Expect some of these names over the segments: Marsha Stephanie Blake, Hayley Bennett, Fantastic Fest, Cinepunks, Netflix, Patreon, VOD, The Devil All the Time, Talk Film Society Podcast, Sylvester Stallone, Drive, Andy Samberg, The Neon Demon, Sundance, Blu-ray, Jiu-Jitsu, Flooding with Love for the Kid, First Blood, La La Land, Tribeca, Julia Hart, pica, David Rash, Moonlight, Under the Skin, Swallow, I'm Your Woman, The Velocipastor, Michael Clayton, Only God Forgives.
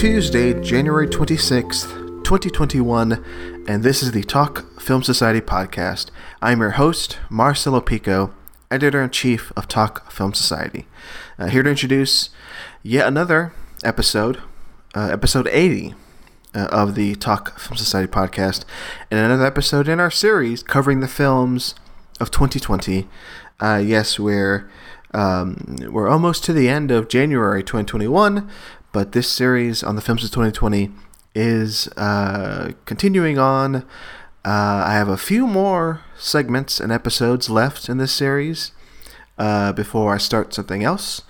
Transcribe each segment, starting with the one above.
Tuesday, January 26th, 2021, and this is the Talk Film Society Podcast. I'm your host, Marcelo Pico, Editor-in-Chief of Talk Film Society. Here to introduce yet another episode, episode 80 of the Talk Film Society Podcast, and another episode in our series covering the films of 2020. Yes, we're almost to the end of January 2021, but this series on the films of 2020 is continuing on. I have a few more segments and episodes left in this series before I start something else.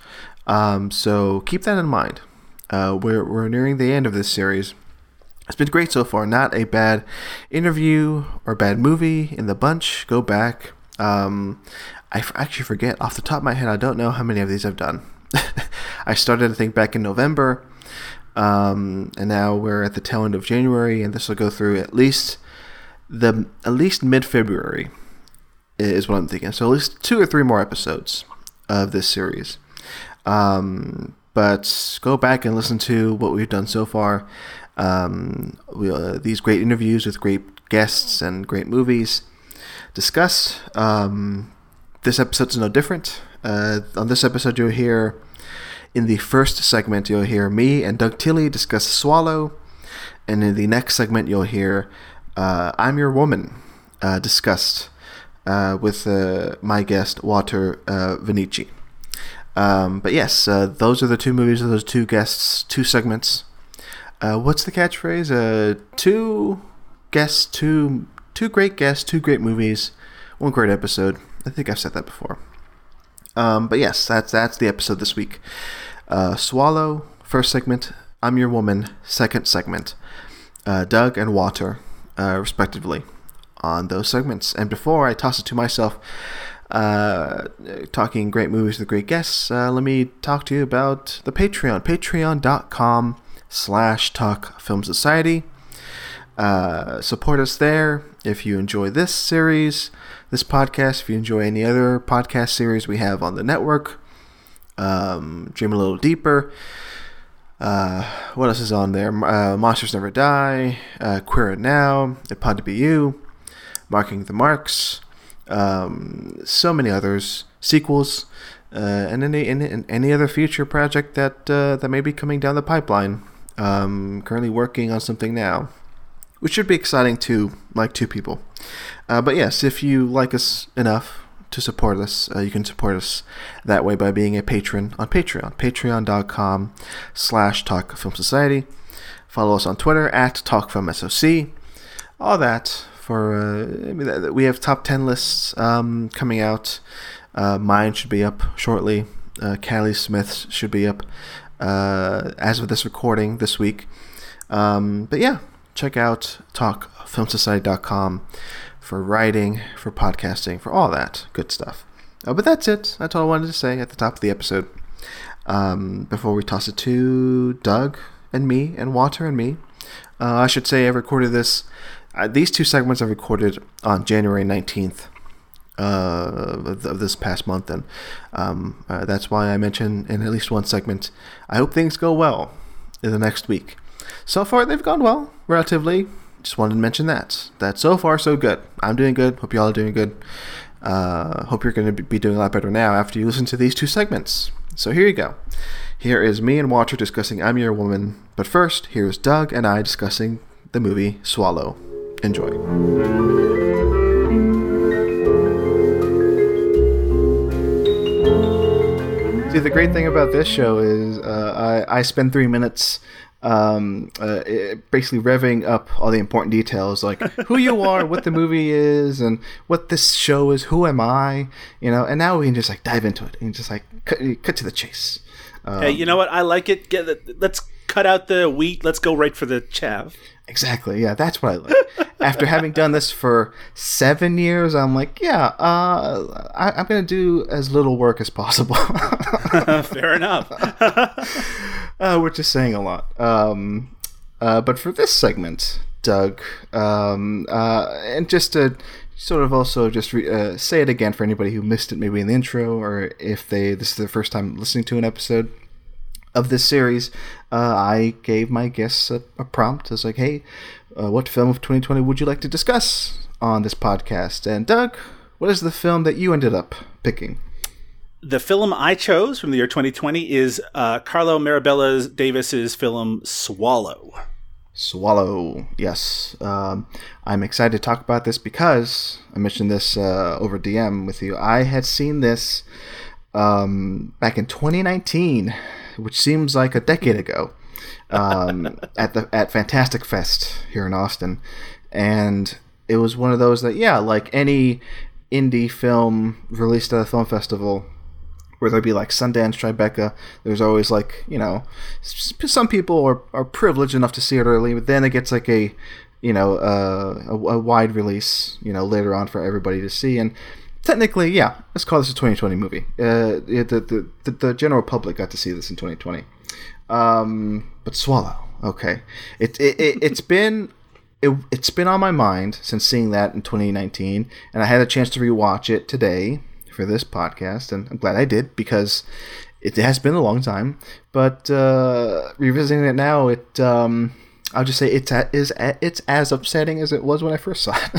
So keep that in mind. We're nearing the end of this series. It's been great so far. Not a bad interview or bad movie in the bunch. Go back. I actually forget off the top of my head. I don't know how many of these I've done. I started to think back in November, and now we're at the tail end of January, and this will go through at least mid-February is what I'm thinking. So at least two or three more episodes of this series. But go back and listen to what we've done so far. These great interviews with great guests and great movies discussed. This episode's no different. On this episode, you'll hear, in the first segment, you'll hear me and Doug Tilley discuss Swallow. And in the next segment, you'll hear I'm Your Woman discussed with my guest, Walter Venichi. But yes, those are the two movies of those two guests, two segments. What's the catchphrase? Two guests, two great guests, two great movies, one great episode. I think I've said that before. But yes, that's the episode this week. Swallow, first segment. I'm Your Woman, second segment. Doug and Walter, respectively, on those segments. And before I toss it to myself, talking great movies with great guests, let me talk to you about the Patreon. Patreon.com/Talk Film Society. Support us there if you enjoy this series, this podcast. If you enjoy any other podcast series we have on the network, Dream a Little Deeper. What else is on there? Monsters Never Die, Queer It Now, It Pod to Be You, Marking the Marks, so many others, sequels, and any other future project that may be coming down the pipeline. Currently working on something now, which should be exciting to like two people. But yes, if you like us enough to support us, you can support us that way by being a patron on Patreon. Patreon.com/Talk Film Society. Follow us on Twitter @TalkFilmSoc. All that for we have top 10 lists coming out. Mine should be up shortly. Callie Smith's should be up as of this recording this week. But yeah. Check out TalkFilmSociety.com for writing, for podcasting, for all that good stuff. But that's it. That's all I wanted to say at the top of the episode. Before we toss it to Doug and me and Walter and me, I should say I recorded this. These two segments I recorded on January 19th of this past month. And that's why I mentioned in at least one segment, I hope things go well in the next week. So far, they've gone well, relatively. Just wanted to mention that. That so far, so good. I'm doing good. Hope you all are doing good. Hope you're going to be doing a lot better now after you listen to these two segments. So here you go. Here is me and Walter discussing I'm Your Woman. But first, here's Doug and I discussing the movie Swallow. Enjoy. See, the great thing about this show is I spend 3 minutes basically revving up all the important details, like who you are, what the movie is, and what this show is, who am I, you know, and now we can just like dive into it and just like cut to the chase. Hey, you know what? I like it. Let's cut out the wheat. Let's go right for the chav. Exactly. Yeah, that's what I like. After having done this for 7 years, I'm like, yeah, I'm going to do as little work as possible. Fair enough. Which is saying a lot. But for this segment, Doug, and just to sort of also just say it again for anybody who missed it maybe in the intro or if this is their first time listening to an episode, of this series, I gave my guests a prompt. I was like, hey, what film of 2020 would you like to discuss on this podcast? And Doug, what is the film that you ended up picking? The film I chose from the year 2020 is Carlo Mirabella Davis's film Swallow. Swallow, yes. I'm excited to talk about this because I mentioned this over DM with you. I had seen this back in 2019, which seems like a decade ago, at Fantastic Fest here in Austin. And it was one of those that, yeah, like any indie film released at a film festival, where there'd be like Sundance, Tribeca, there's always like, you know, some people are privileged enough to see it early, but then it gets like a, you know, a wide release, you know, later on for everybody to see. And technically, yeah, let's call this a 2020 movie. The general public got to see this in 2020. But Swallow, okay, it's been on my mind since seeing that in 2019, and I had a chance to rewatch it today for this podcast, and I'm glad I did because it has been a long time. But revisiting it now, it I'll just say it's as upsetting as it was when I first saw it.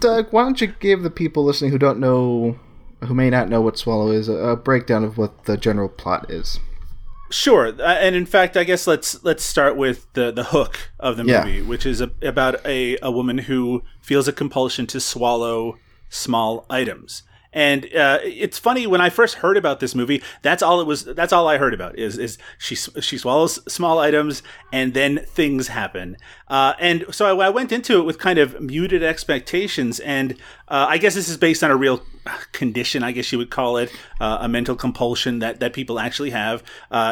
Doug, why don't you give the people listening who don't know, who may not know what Swallow is, a breakdown of what the general plot is? Sure, and in fact, I guess let's start with the hook of the movie, which is about a woman who feels a compulsion to swallow small items. And it's funny, when I first heard about this movie, that's all I heard about is she swallows small items and then things happen. And so I went into it with kind of muted expectations. And I guess this is based on a real condition, I guess you would call it, a mental compulsion that people actually have.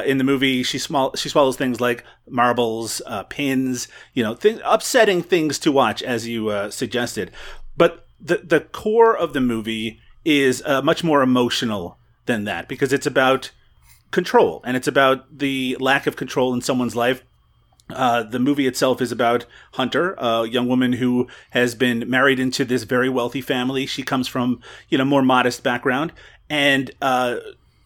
In the movie, she swallows things like marbles, pins, you know, upsetting things to watch, as you suggested. But the core of the movie is much more emotional than that, because it's about control, and it's about the lack of control in someone's life. The movie itself is about Hunter, a young woman who has been married into this very wealthy family. She comes from, you know, more modest background, and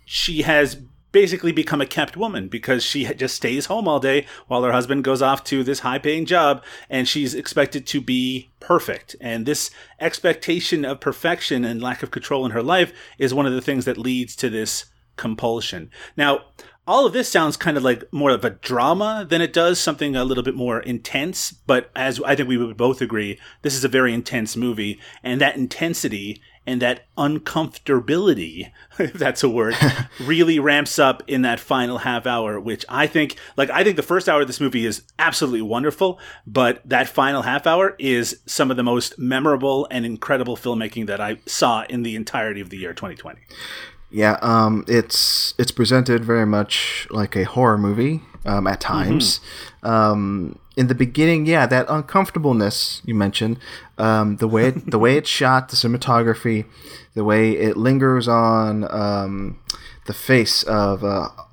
she has basically become a kept woman because she just stays home all day while her husband goes off to this high-paying job, and she's expected to be perfect. And this expectation of perfection and lack of control in her life is one of the things that leads to this compulsion. Now, all of this sounds kind of like more of a drama than it does something a little bit more intense, but as I think we would both agree, this is a very intense movie, and that intensity and that uncomfortability, if that's a word, really ramps up in that final half hour, which I think the first hour of this movie is absolutely wonderful, but that final half hour is some of the most memorable and incredible filmmaking that I saw in the entirety of the year 2020. Yeah, it's presented very much like a horror movie at times. Mm-hmm. In the beginning, yeah, that uncomfortableness you mentioned, the way it's shot, the cinematography, the way it lingers on the face of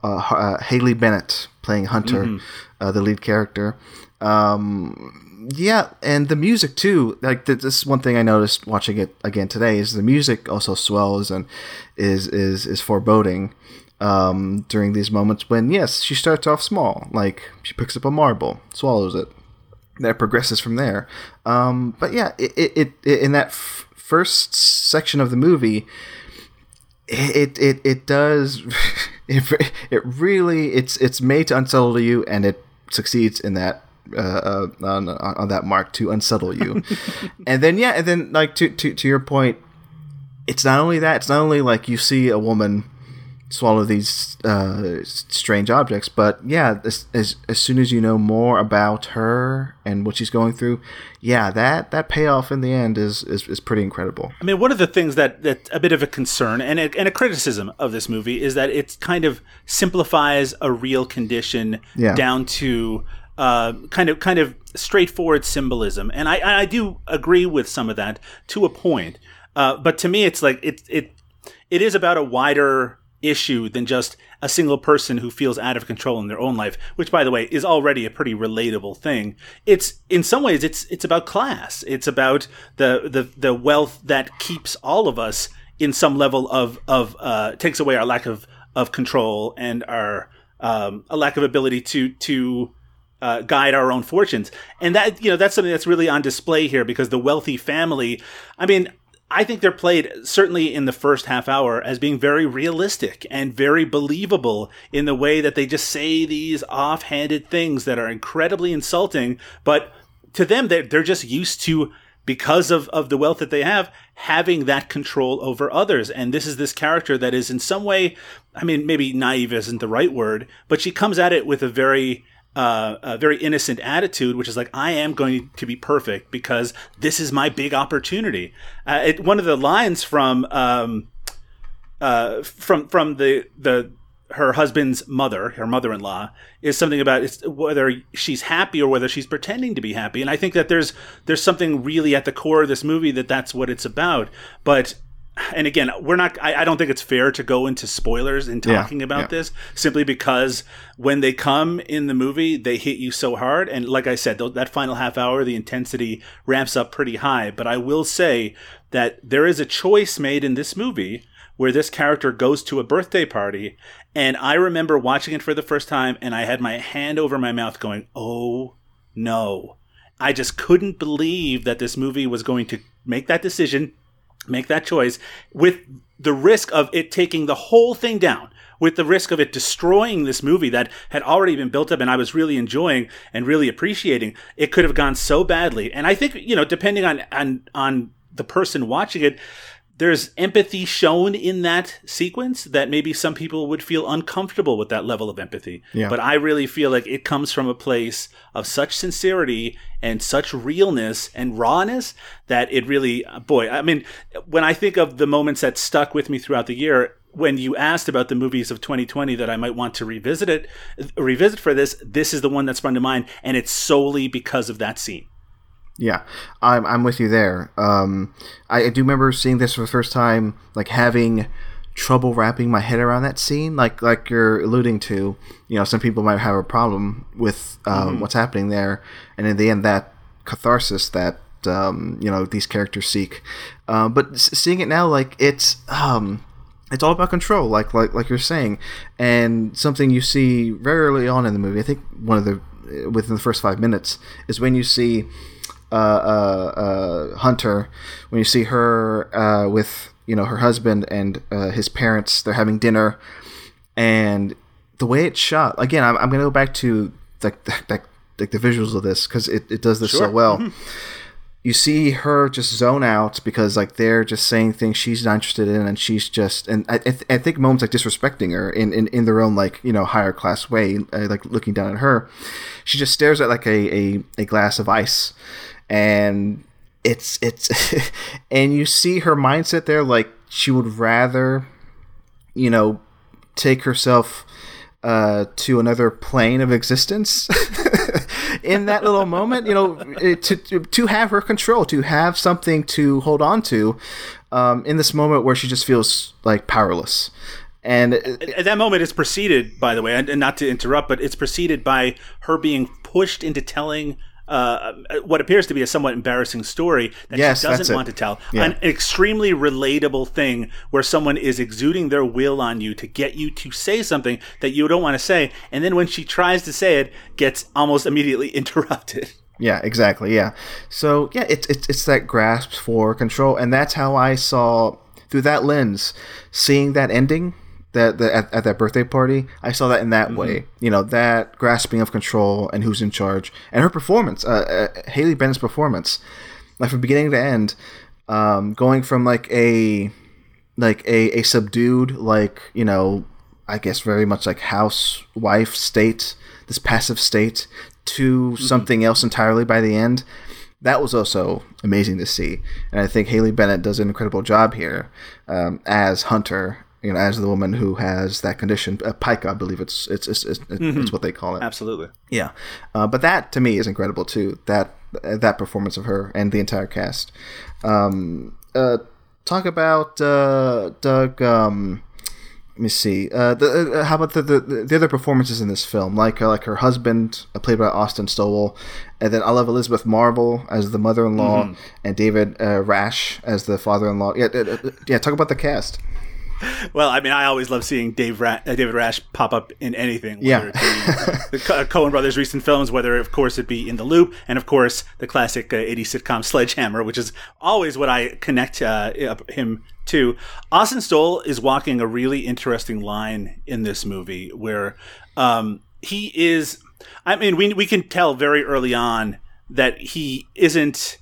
Hayley Bennett playing Hunter, mm-hmm. The lead character. Yeah, and the music too. Like this one thing I noticed watching it again today is the music also swells and is foreboding during these moments when, yes, she starts off small, like she picks up a marble, swallows it, that progresses from there. But yeah, it in that first section of the movie, it does it really it's made to unsettle you, and it succeeds in that. On that mark to unsettle you. and then like to your point, it's not only like you see a woman swallow these strange objects, but yeah, as soon as you know more about her and what she's going through, yeah, that payoff in the end is pretty incredible. I mean, one of the things that a bit of a concern and a criticism of this movie is that it kind of simplifies a real condition down to kind of straightforward symbolism, and I do agree with some of that to a point. But to me, it's like it is about a wider issue than just a single person who feels out of control in their own life, which, by the way, is already a pretty relatable thing. It's in some ways it's about class. It's about the wealth that keeps all of us in some level of takes away our lack of of control and our a lack of ability to guide our own fortunes. And that, you know, that's something that's really on display here, because the wealthy family, I mean, I think they're played, certainly in the first half hour, as being very realistic and very believable in the way that they just say these offhanded things that are incredibly insulting. But to them, they're just used to, because of the wealth that they have, having that control over others. And this is this character that is in some way, I mean, maybe naive isn't the right word, but she comes at it with a very innocent attitude, which is like, I am going to be perfect because this is my big opportunity. One of the lines from her husband's mother, her mother-in-law, is something about whether she's happy or whether she's pretending to be happy. And I think that there's something really at the core of this movie that's what it's about. But, and again, we're not, I don't think it's fair to go into spoilers in talking about this, simply because when they come in the movie, they hit you so hard. And like I said, that final half hour, the intensity ramps up pretty high. But I will say that there is a choice made in this movie where this character goes to a birthday party, and I remember watching it for the first time, and I had my hand over my mouth going, oh no. I just couldn't believe that this movie was going to make that decision, make that choice, with the risk of it taking the whole thing down, with the risk of it destroying this movie that had already been built up and I was really enjoying and really appreciating. It could have gone so badly. And I think, you know, depending on the person watching it, there's empathy shown in that sequence that maybe some people would feel uncomfortable with that level of empathy. Yeah. But I really feel like it comes from a place of such sincerity and such realness and rawness that it really, boy, I mean, when I think of the moments that stuck with me throughout the year, when you asked about the movies of 2020 that I might want to revisit for this, this is the one that sprung to mind. And it's solely because of that scene. Yeah, I'm with you there. I do remember seeing this for the first time, like having trouble wrapping my head around that scene, like you're alluding to. You know, some people might have a problem with what's happening there, and in the end, that catharsis that you know, these characters seek. But seeing it now, like it's all about control, like you're saying, and something you see very early on in the movie. I think within the first 5 minutes is when you see Hunter, when you see her with, you know, her husband and his parents, they're having dinner, and the way it's shot again, I'm gonna go back to like the visuals of this, because it does this so well. Mm-hmm. You see her just zone out because like they're just saying things she's not interested in, and she's just, and I think moments like disrespecting her in their own, like, you know, higher class way, like looking down at her, she just stares at like a glass of ice. And it's and you see her mindset there, like she would rather, you know, take herself to another plane of existence in that little moment, you know, to have her control, to have something to hold on to in this moment where she just feels like powerless. And that moment is preceded, by the way, and not to interrupt, but it's preceded by her being pushed into telling what appears to be a somewhat embarrassing story that she doesn't want to tell. Yeah. An extremely relatable thing where someone is exuding their will on you to get you to say something that you don't want to say. And then when she tries to say it, gets almost immediately interrupted. Yeah, exactly. Yeah. So yeah, it's that grasp for control. And that's how I saw, through that lens, seeing that ending at that birthday party, I saw that in that way, you know, that grasping of control and who's in charge, and her performance, Hayley Bennett's performance, like from beginning to end, going from like a subdued, like, you know, I guess very much like housewife state, this passive state, to something else entirely by the end. That was also amazing to see, and I think Hayley Bennett does an incredible job here as Hunter. You know, as the woman who has that condition, pica, I believe it's what they call it. Absolutely, yeah. But that to me is incredible too. That performance of her and the entire cast. Talk about Doug. Let me see. How about the other performances in this film? Like her husband, played by Austin Stowell, and then I love Elizabeth Marvel as the mother-in-law, and David Rash as the father-in-law. Yeah. Talk about the cast. Well, I mean, I always love seeing David Rash pop up in anything. Whether it be the Coen Brothers' recent films, whether, of course, it be In the Loop, and, of course, the classic 80s sitcom Sledgehammer, which is always what I connect him to. Austin Stowell is walking a really interesting line in this movie where he is – I mean, we can tell very early on that he isn't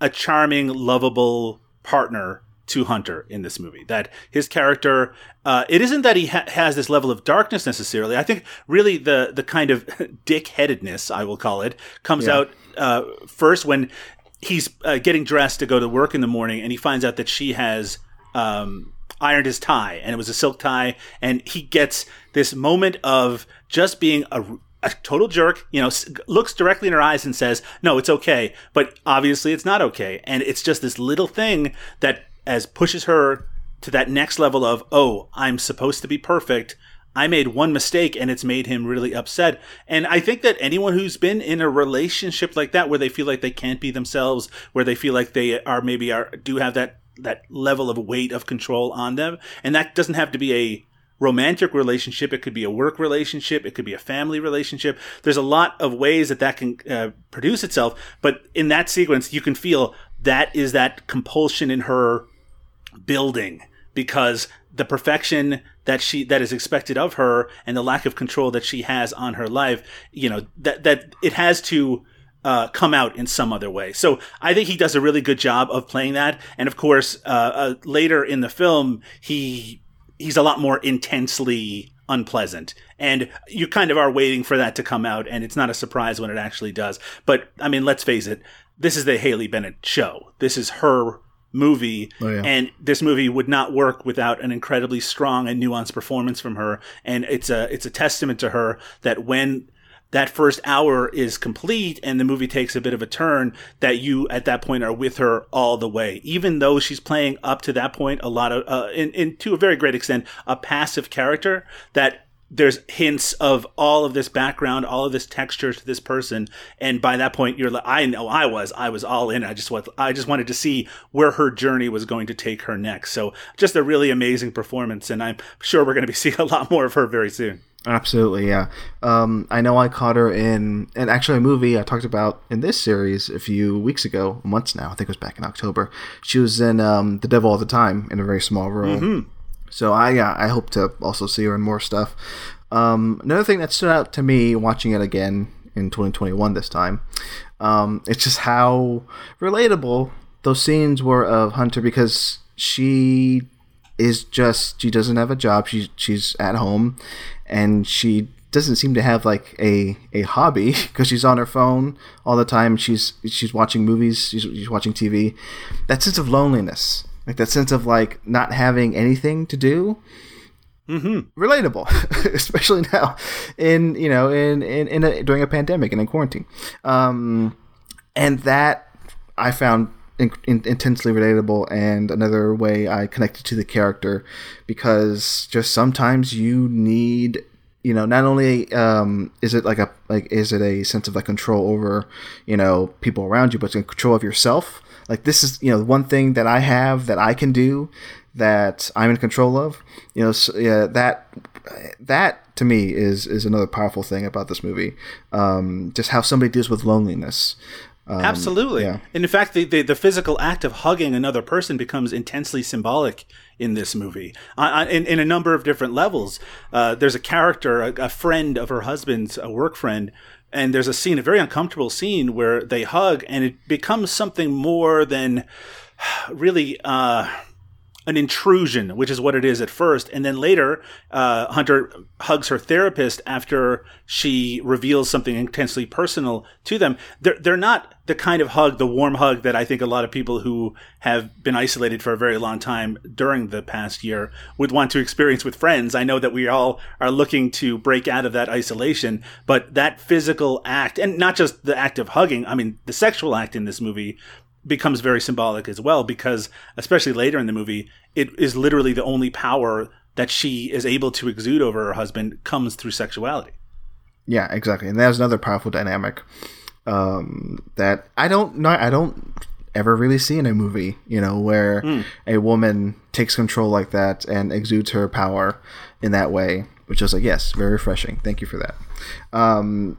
a charming, lovable partner to Hunter in this movie. That his character, it isn't that he has this level of darkness necessarily. I think really the kind of dickheadedness, I will call it, comes out first when he's getting dressed to go to work in the morning, and he finds out that she has ironed his tie, and it was a silk tie, and he gets this moment of just being a total jerk, you know, looks directly in her eyes and says, "No, it's okay," but obviously it's not okay, and it's just this little thing that as pushes her to that next level of, oh, I'm supposed to be perfect. I made one mistake and it's made him really upset. And I think that anyone who's been in a relationship like that, where they feel like they can't be themselves, where they feel like they are do have that level of weight of control on them, and that doesn't have to be a romantic relationship. It could be a work relationship. It could be a family relationship. There's a lot of ways that can produce itself. But in that sequence, you can feel that is that compulsion in her building, because the perfection that is expected of her and the lack of control that she has on her life, you know, that it has to come out in some other way. So I think he does a really good job of playing that. And of course, later in the film, he's a lot more intensely unpleasant, and you kind of are waiting for that to come out, and it's not a surprise when it actually does. But I mean, let's face it, this is the Hayley Bennett show. This is her movie, and this movie would not work without an incredibly strong and nuanced performance from her. And it's a testament to her that when that first hour is complete and the movie takes a bit of a turn, that you at that point are with her all the way, even though she's playing up to that point a lot of, to a very great extent, a passive character. That there's hints of all of this background, all of this texture to this person, and by that point you're like, I know I was all in. I just wanted to see where her journey was going to take her next. So just a really amazing performance, and I'm sure we're going to be seeing a lot more of her very soon. Absolutely, yeah. I know I caught her in actually a movie I talked about in this series a few weeks ago, months now. I think it was back in October. She was in The Devil All the Time in a very small role. Mm-hmm. So I hope to also see her in more stuff. Another thing that stood out to me watching it again in 2021 this time, it's just how relatable those scenes were of Hunter, because she doesn't have a job. She's at home, and she doesn't seem to have like a hobby, because she's on her phone all the time. She's watching movies. She's watching TV. That sense of loneliness, like that sense of like not having anything to do. Mm-hmm. Relatable, especially now during a pandemic and in quarantine. And that I found intensely relatable, and another way I connected to the character, because just sometimes you need, you know, not only is it a sense of like control over, you know, people around you, but control of yourself. Like, this is, you know, one thing that I have that I can do that I'm in control of, you know. So, yeah, that to me is another powerful thing about this movie, just how somebody deals with loneliness. Absolutely. Yeah. And in fact, the physical act of hugging another person becomes intensely symbolic in this movie in a number of different levels. There's a character, a friend of her husband's, a work friend, and there's a scene, a very uncomfortable scene, where they hug, and it becomes something more than really an intrusion, which is what it is at first. And then later, Hunter hugs her therapist after she reveals something intensely personal to them. They're not the kind of hug, the warm hug, that I think a lot of people who have been isolated for a very long time during the past year would want to experience with friends. I know that we all are looking to break out of that isolation, but that physical act, and not just the act of hugging, I mean, the sexual act in this movie becomes very symbolic as well, because especially later in the movie, it is literally the only power that she is able to exude over her husband comes through sexuality. Yeah, exactly. And that was another powerful dynamic that I don't know. I don't ever really see in a movie, you know, where a woman takes control like that and exudes her power in that way, which is like, yes, very refreshing. Thank you for that.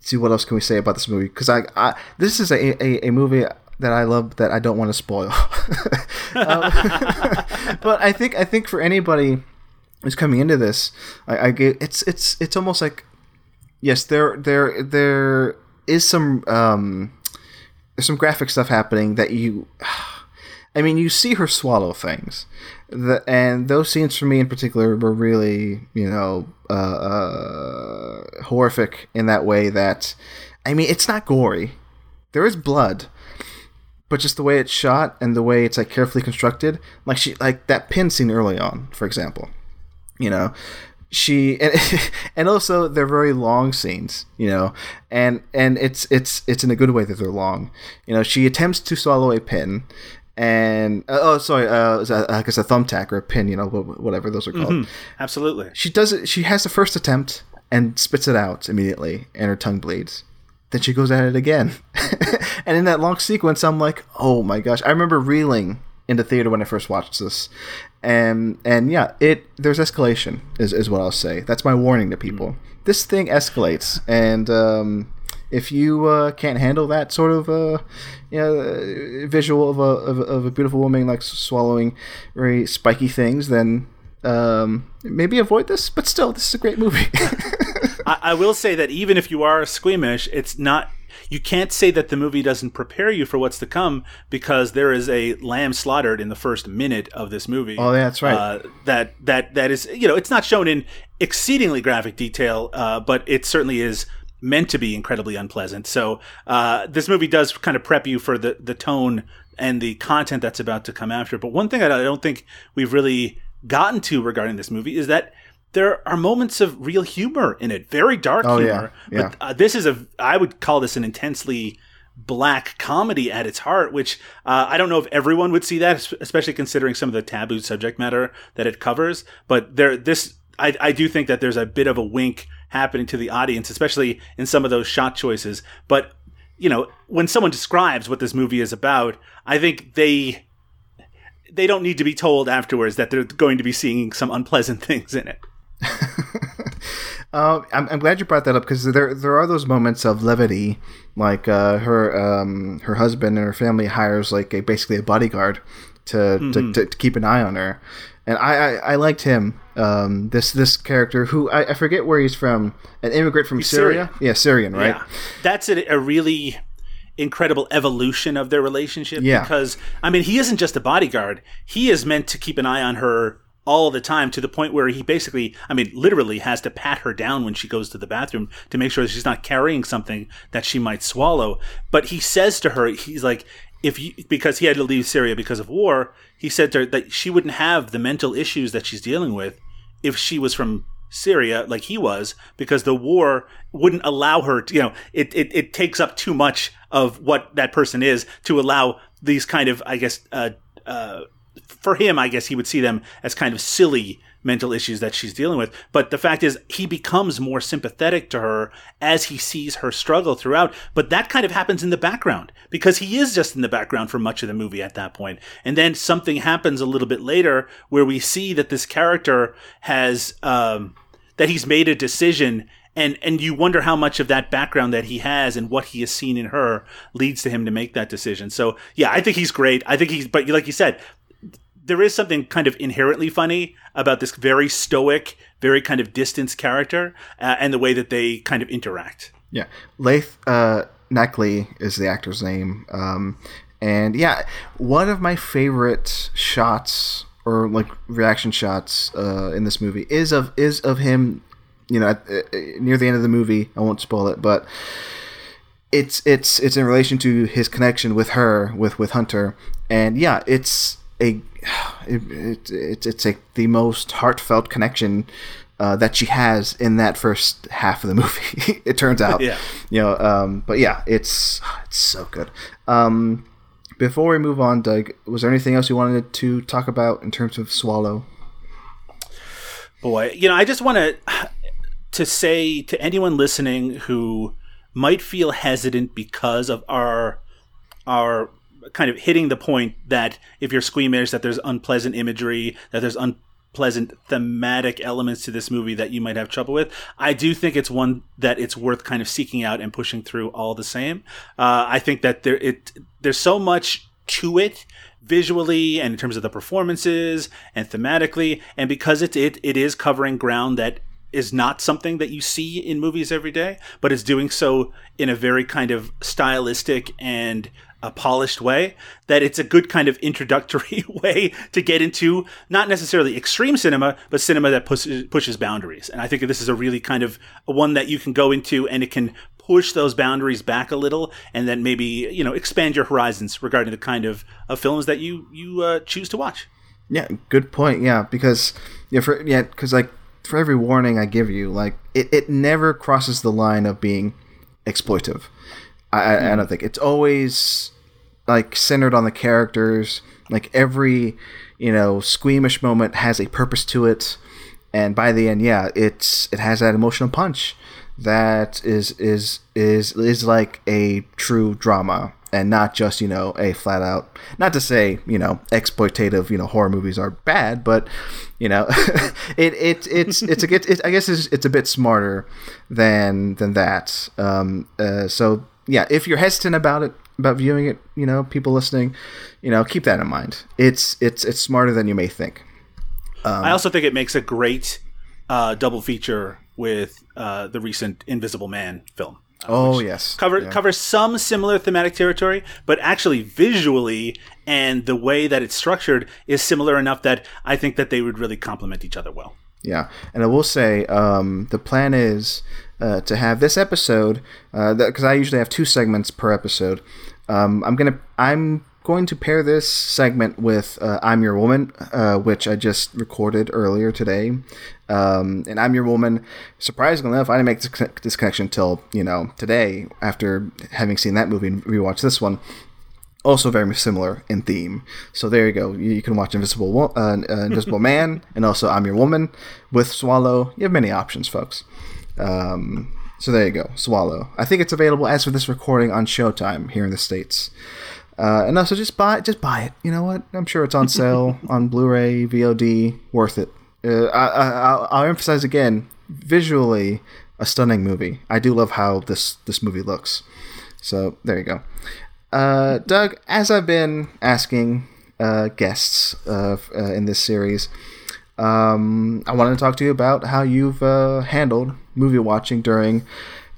See what else can we say about this movie? Because I this is a movie that I love that I don't want to spoil. But I think for anybody who's coming into this, I get it's almost like, yes, there is some there's some graphic stuff happening that you see her swallow things. And those scenes for me in particular were really, horrific in that way that, I mean, it's not gory. There is blood. But just the way it's shot and the way it's like carefully constructed, like that pin scene early on, for example, and also they're very long scenes, and it's in a good way that they're long. She attempts to swallow a pin, and I guess a thumbtack or a pin, whatever those are called. Mm-hmm. Absolutely. She does it. She has the first attempt and spits it out immediately, and her tongue bleeds. Then she goes at it again, and in that long sequence, I'm like, oh my gosh! I remember reeling in the theater when I first watched this, and yeah, there's escalation is what I'll say. That's my warning to people. Mm-hmm. This thing escalates, and if you can't handle that sort of visual of a beautiful woman like swallowing very spiky things, then maybe avoid this. But still, this is a great movie. I will say that even if you are squeamish, it's not. You can't say that the movie doesn't prepare you for what's to come, because there is a lamb slaughtered in the first minute of this movie. Oh, yeah, that's right. That is, it's not shown in exceedingly graphic detail, but it certainly is meant to be incredibly unpleasant. So this movie does kind of prep you for the tone and the content that's about to come after. But one thing that I don't think we've really gotten to regarding this movie is that there are moments of real humor in it, very dark humor. Yeah, yeah. But this is I would call this an intensely black comedy at its heart, which I don't know if everyone would see that, especially considering some of the taboo subject matter that it covers. But I do think that there's a bit of a wink happening to the audience, especially in some of those shot choices. But, when someone describes what this movie is about, I think they don't need to be told afterwards that they're going to be seeing some unpleasant things in it. I'm glad you brought that up, because there are those moments of levity, like her husband and her family hires like basically a bodyguard to keep an eye on her, and I liked him. This character who I forget where he's from, an immigrant from Syria. Yeah, Syrian, right? Yeah. That's a really incredible evolution of their relationship. Yeah. Because he isn't just a bodyguard; he is meant to keep an eye on her all the time, to the point where he basically, literally has to pat her down when she goes to the bathroom to make sure that she's not carrying something that she might swallow. But he says to her, he's like, because he had to leave Syria because of war, he said to her that she wouldn't have the mental issues that she's dealing with if she was from Syria like he was, because the war wouldn't allow her to, it takes up too much of what that person is to allow these kind of, I guess, for him, I guess he would see them as kind of silly mental issues that she's dealing with. But the fact is, he becomes more sympathetic to her as he sees her struggle throughout. But that kind of happens in the background, because he is just in the background for much of the movie at that point. And then something happens a little bit later where we see that this character has, that he's made a decision. And you wonder how much of that background that he has and what he has seen in her leads to him to make that decision. So, yeah, I think he's great. But like you said, there is something kind of inherently funny about this very stoic, very kind of distanced character, and the way that they kind of interact. Yeah. Laith Neckley is the actor's name. And yeah, one of my favorite shots or like reaction shots in this movie is of him, near the end of the movie. I won't spoil it, but it's in relation to his connection with her, with Hunter. And yeah, it's the most heartfelt connection that she has in that first half of the movie. It turns out, yeah. But yeah, it's so good. Before we move on, Doug, was there anything else you wanted to talk about in terms of Swallow? Boy, I just want to say to anyone listening who might feel hesitant because of our kind of hitting the point that if you're squeamish, that there's unpleasant imagery, that there's unpleasant thematic elements to this movie that you might have trouble with. I do think it's one that it's worth kind of seeking out and pushing through all the same. I think that there's so much to it visually and in terms of the performances and thematically, and because it is covering ground that is not something that you see in movies every day, but it's doing so in a very kind of stylistic and a polished way, that it's a good kind of introductory way to get into not necessarily extreme cinema, but cinema that pushes boundaries. And I think this is a really kind of one that you can go into and it can push those boundaries back a little, and then maybe, you know, expand your horizons regarding the kind of films that you choose to watch. Yeah, good point. Yeah, because for every warning I give you, like it never crosses the line of being exploitive. I don't think it's always like centered on the characters. Like every, squeamish moment has a purpose to it, and by the end, yeah, it has that emotional punch that is like a true drama and not just a flat out. Not to say exploitative horror movies are bad, but I guess it's a bit smarter than that. So. Yeah, if you're hesitant about viewing it, people listening, keep that in mind. It's smarter than you may think. I also think it makes a great double feature with the recent Invisible Man film. Covers some similar thematic territory, but actually visually and the way that it's structured is similar enough that I think that they would really complement each other well. Yeah, and I will say the plan is to have this episode because I usually have two segments per episode. I'm going to pair this segment with "I'm Your Woman," which I just recorded earlier today. And "I'm Your Woman," surprisingly enough, I didn't make this connection till today after having seen that movie and rewatched this one. Also very similar in theme. So there you go. You can watch Invisible Man and also I'm Your Woman with Swallow. You have many options, folks. So there you go. Swallow. I think it's available as of this recording on Showtime here in the States. And also just buy it. You know what? I'm sure it's on sale on Blu-ray, VOD. Worth it. I'll emphasize again, visually a stunning movie. I do love how this movie looks. So there you go. Doug, as I've been asking guests in this series, I wanted to talk to you about how you've handled movie watching during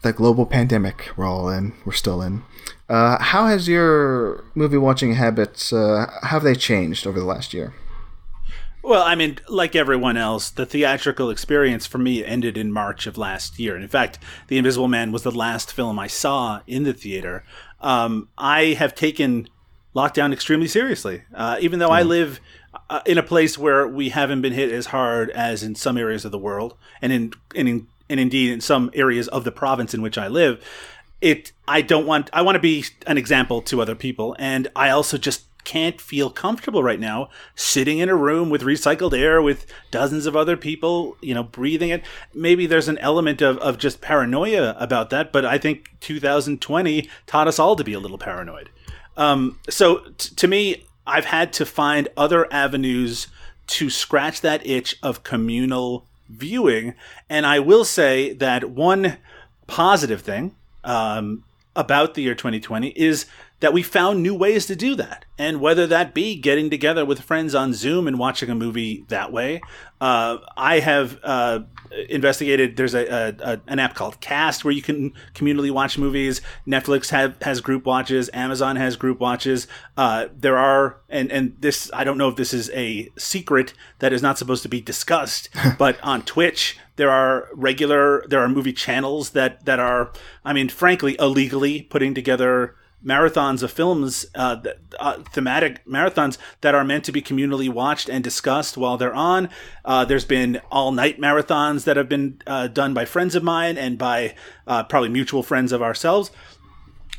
the global pandemic we're all in. We're still in. How has your movie watching habits? How have they changed over the last year? Well, I mean, like everyone else, the theatrical experience for me ended in March of last year. And in fact, The Invisible Man was the last film I saw in the theater. I have taken lockdown extremely seriously, even though I live in a place where we haven't been hit as hard as in some areas of the world, and indeed in some areas of the province in which I live. I want to be an example to other people, and I also just can't feel comfortable right now sitting in a room with recycled air with dozens of other people, breathing it. Maybe there's an element of just paranoia about that, but I think 2020 taught us all to be a little paranoid. So to me, I've had to find other avenues to scratch that itch of communal viewing. And I will say that one positive thing about the year 2020 is that we found new ways to do that. And whether that be getting together with friends on Zoom and watching a movie that way, I have investigated. There's an app called Cast where you can communally watch movies. Netflix has group watches. Amazon has group watches. There are, and this, I don't know if this is a secret that is not supposed to be discussed, but on Twitch there are movie channels that are, I mean, frankly, illegally putting together marathons of films, thematic marathons that are meant to be communally watched and discussed while they're on. There's been all-night marathons that have been done by friends of mine and by probably mutual friends of ourselves.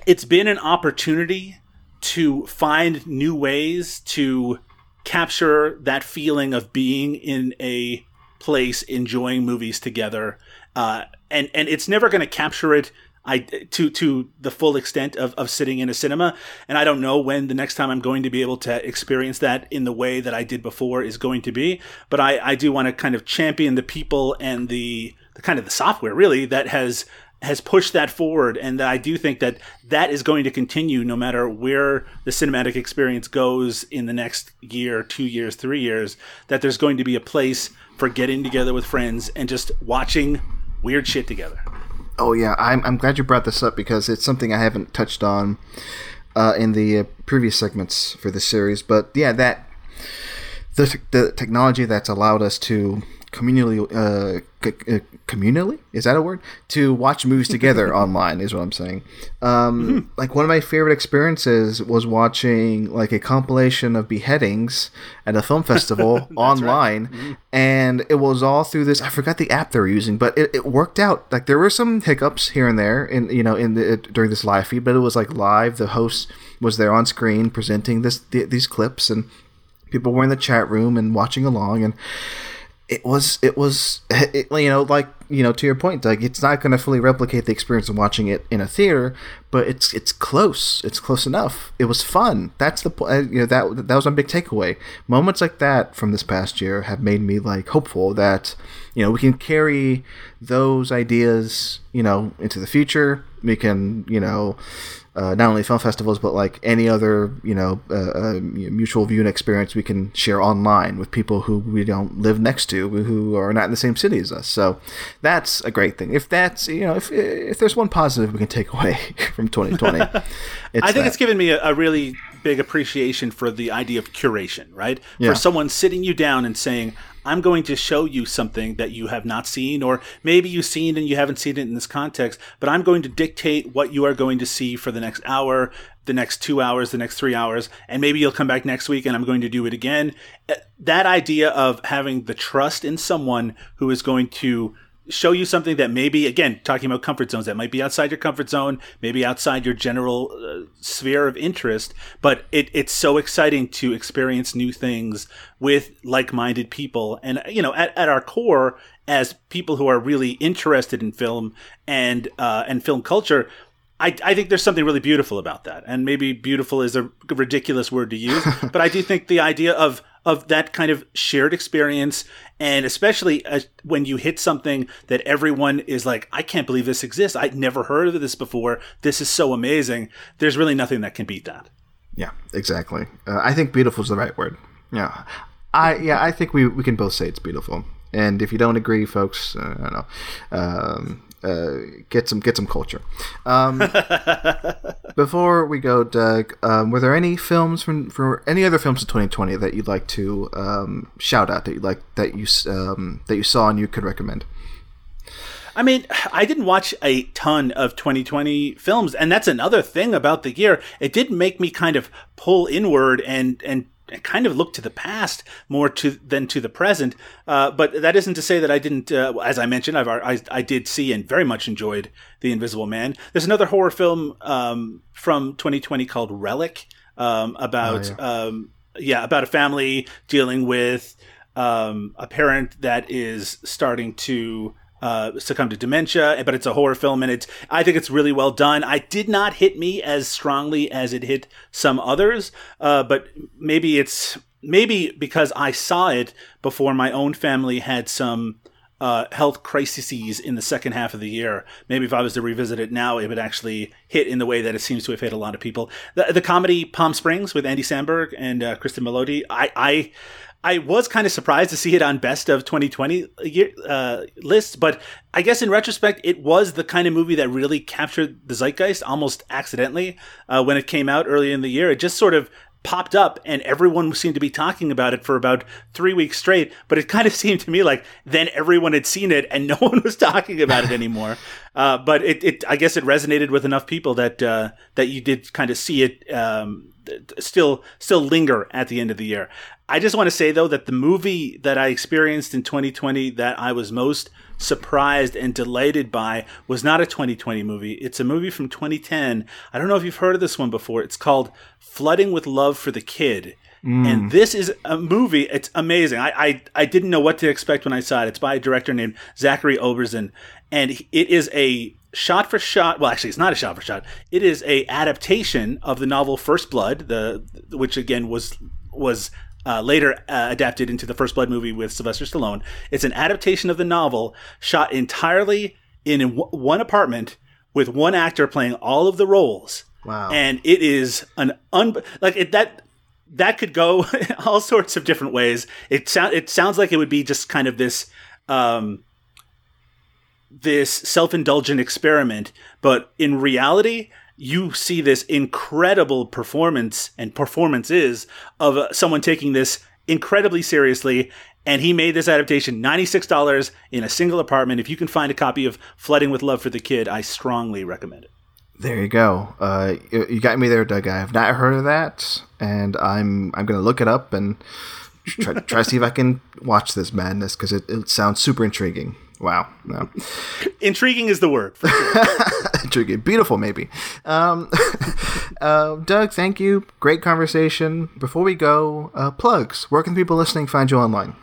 It's been an opportunity to find new ways to capture that feeling of being in a place enjoying movies together. And it's never going to capture it, to the full extent of sitting in a cinema. And I don't know when the next time I'm going to be able to experience that in the way that I did before is going to be. But I do want to kind of champion the people and the kind of the software, really, that has pushed that forward. And I do think that that is going to continue no matter where the cinematic experience goes in the next year, 2 years, 3 years, that there's going to be a place for getting together with friends and just watching weird shit together. Oh, yeah. I'm glad you brought this up because it's something I haven't touched on in the previous segments for this series. But, yeah, that the technology that's allowed us to communally, is that a word? To watch movies together online is what I'm saying. Like one of my favorite experiences was watching like a compilation of beheadings at a film festival online, right. Mm-hmm. And it was all through this. I forgot the app they were using, but it worked out. Like there were some hiccups here and there, during this live feed, but it was like live. The host was there on screen presenting these clips, and people were in the chat room and watching along and. It was, to your point, Doug, it's not going to fully replicate the experience of watching it in a theater, but it's close. It's close enough. It was fun. That's the point. That was my big takeaway. Moments like that from this past year have made me like hopeful that, we can carry those ideas, into the future. We can, not only film festivals, but like any other, mutual viewing experience we can share online with people who we don't live next to, who are not in the same city as us. So that's a great thing. If that's, if there's one positive we can take away from 2020, it's given me a really big appreciation for the idea of curation, right? Yeah. For someone sitting you down and saying, I'm going to show you something that you have not seen, or maybe you've seen and you haven't seen it in this context, but I'm going to dictate what you are going to see for the next hour, the next 2 hours, the next 3 hours, and maybe you'll come back next week and I'm going to do it again. That idea of having the trust in someone who is going to show you something that maybe, again, talking about comfort zones, that might be outside your comfort zone, maybe outside your general sphere of interest, but it's so exciting to experience new things with like-minded people. And, at our core, as people who are really interested in film and film culture, I think there's something really beautiful about that. And maybe beautiful is a ridiculous word to use, but I do think the idea of that kind of shared experience, and especially when you hit something that everyone is like, I can't believe this exists. I'd never heard of this before. This is so amazing. There's really nothing that can beat that. Yeah, exactly. I think beautiful is the right word. Yeah. I think we can both say it's beautiful. And if you don't agree, folks, I don't know. Get some culture. Before we go, Doug, were there any films from any other films in 2020 that you'd like to shout out that you saw and you could recommend? I mean, I didn't watch a ton of 2020 films, and that's another thing about the year. It did make me kind of pull inward and kind of look to the past more than to the present. But that isn't to say that I didn't, as I mentioned, I did see and very much enjoyed The Invisible Man. There's another horror film from 2020 called Relic about a family dealing with a parent that is starting to succumb to dementia, but it's a horror film and I think it's really well done. I did not hit me as strongly as it hit some others, but maybe because I saw it before my own family had some health crises in the second half of the year. Maybe if I was to revisit it now, it would actually hit in the way that it seems to have hit a lot of people. The comedy Palm Springs with Andy Samberg and Kristen Melody, I was kind of surprised to see it on Best of 2020 lists, but I guess in retrospect, it was the kind of movie that really captured the zeitgeist almost accidentally when it came out earlier in the year. It just sort of popped up and everyone seemed to be talking about it for about 3 weeks straight, but it kind of seemed to me like then everyone had seen it and no one was talking about it anymore. But I guess it resonated with enough people that you did kind of see it still linger at the end of the year. I just want to say, though, that the movie that I experienced in 2020 that I was most surprised and delighted by was not a 2020 movie. It's a movie from 2010. I don't know if you've heard of this one before. It's called Flooding with Love for the Kid. And this is a movie. It's amazing. I didn't know what to expect when I saw it. It's by a director named Zachary Oberzen. And it is a shot for shot. Well, actually, it's not a shot for shot. It is a adaptation of the novel First Blood, which again was later adapted into the First Blood movie with Sylvester Stallone. It's an adaptation of the novel, shot entirely in one apartment with one actor playing all of the roles. Wow! And it is that could go all sorts of different ways. It sounds like it would be just kind of this. This self-indulgent experiment, but in reality, you see this incredible performances of someone taking this incredibly seriously. And he made this adaptation, $96 in a single apartment. If you can find a copy of Flooding with Love for the Kid, I strongly recommend it. There you go. You got me there, Doug. I have not heard of that, and I'm going to look it up and try to see if I can watch this madness, because it sounds super intriguing. Wow. No. Intriguing is the word. For sure. Intriguing. Beautiful, maybe. Doug, thank you. Great conversation. Before we go, plugs. Where can people listening find you online?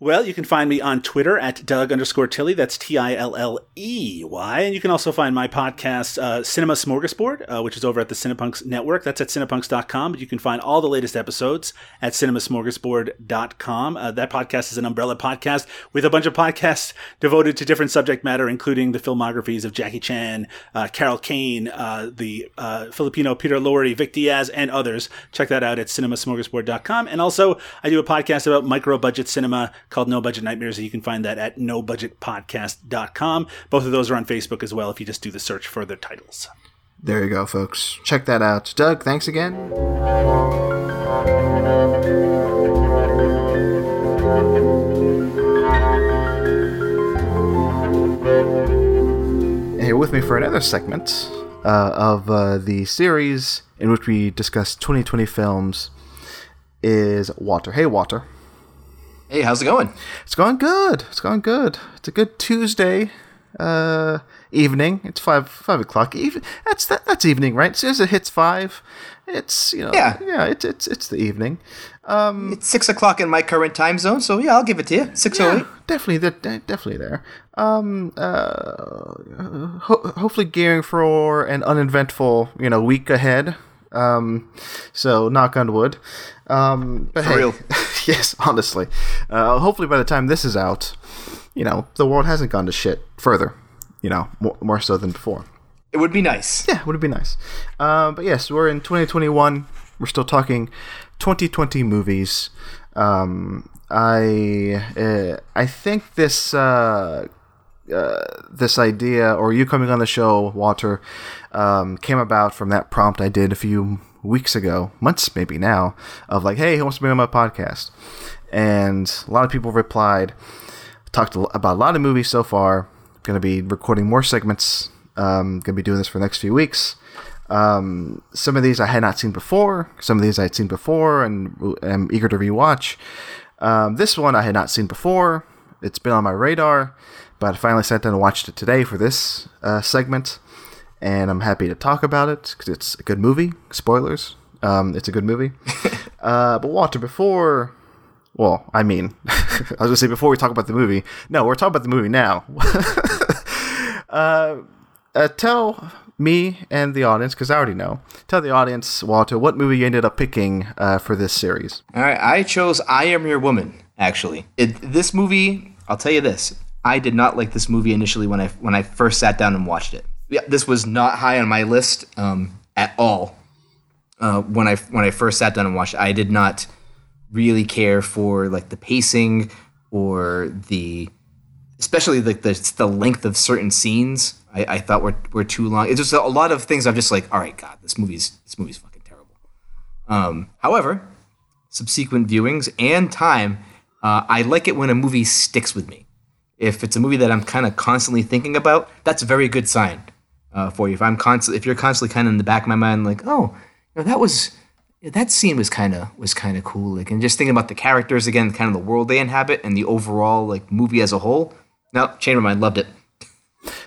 Well, you can find me on Twitter at Doug_Tilley. That's Tilley. And you can also find my podcast, Cinema Smorgasbord, which is over at the Cinepunks Network. That's at cinepunks.com. But you can find all the latest episodes at cinemasmorgasbord.com. That podcast is an umbrella podcast with a bunch of podcasts devoted to different subject matter, including the filmographies of Jackie Chan, Carol Kane, the Filipino Peter Lorre, Vic Diaz, and others. Check that out at cinemasmorgasbord.com. And also, I do a podcast about micro-budget cinema called No Budget Nightmares, and you can find that at nobudgetpodcast.com. Both of those are on Facebook as well if you just do the search for their titles. There you go, folks. Check that out. Doug, thanks again. And you're with me for another segment of the series in which we discuss 2020 films is Walter. Hey, Walter. Hey, how's it going? It's going good. It's going good. It's a good Tuesday evening. It's five o'clock. That's evening, right? As soon as it hits 5, it's yeah. It's the evening. It's 6 o'clock in my current time zone, so yeah, I'll give it to you. 6:08. Definitely there. Hopefully gearing for an uneventful week ahead. So knock on wood. But for real. Yes, honestly. Hopefully by the time this is out, the world hasn't gone to shit further, more so than before. It would be nice. Yeah, it would be nice. But yes, we're in 2021. We're still talking 2020 movies. I think this idea, or you coming on the show, Walter, came about from that prompt I did a few weeks ago, months maybe now, of like, hey, who wants to be on my podcast? And a lot of people replied, talked about a lot of movies so far, going to be recording more segments, going to be doing this for the next few weeks. Some of these I had not seen before, some of these I had seen before and am eager to rewatch. This one I had not seen before, it's been on my radar, but I finally sat down and watched it today for this segment, and I'm happy to talk about it because it's a good movie. Spoilers. It's a good movie. But Walter, before we talk about the movie. No, we're talking about the movie now. Tell me and the audience, because I already know. Tell the audience, Walter, what movie you ended up picking for this series. All right. I chose I Am Your Woman, actually. This movie, I'll tell you this. I did not like this movie initially when I first sat down and watched it. Yeah, this was not high on my list at all. When I first sat down and watched it, I did not really care for like the pacing or especially like the length of certain scenes. I thought were too long. It's just a lot of things. I'm just like, all right, God, this movie's fucking terrible. However, subsequent viewings and time, I like it when a movie sticks with me. If it's a movie that I'm kind of constantly thinking about, that's a very good sign for you. If you're constantly kind of in the back of my mind, like, oh, that scene was kind of cool, like, and just thinking about the characters again, kind of the world they inhabit, and the overall like movie as a whole. No, changed my mind, loved it.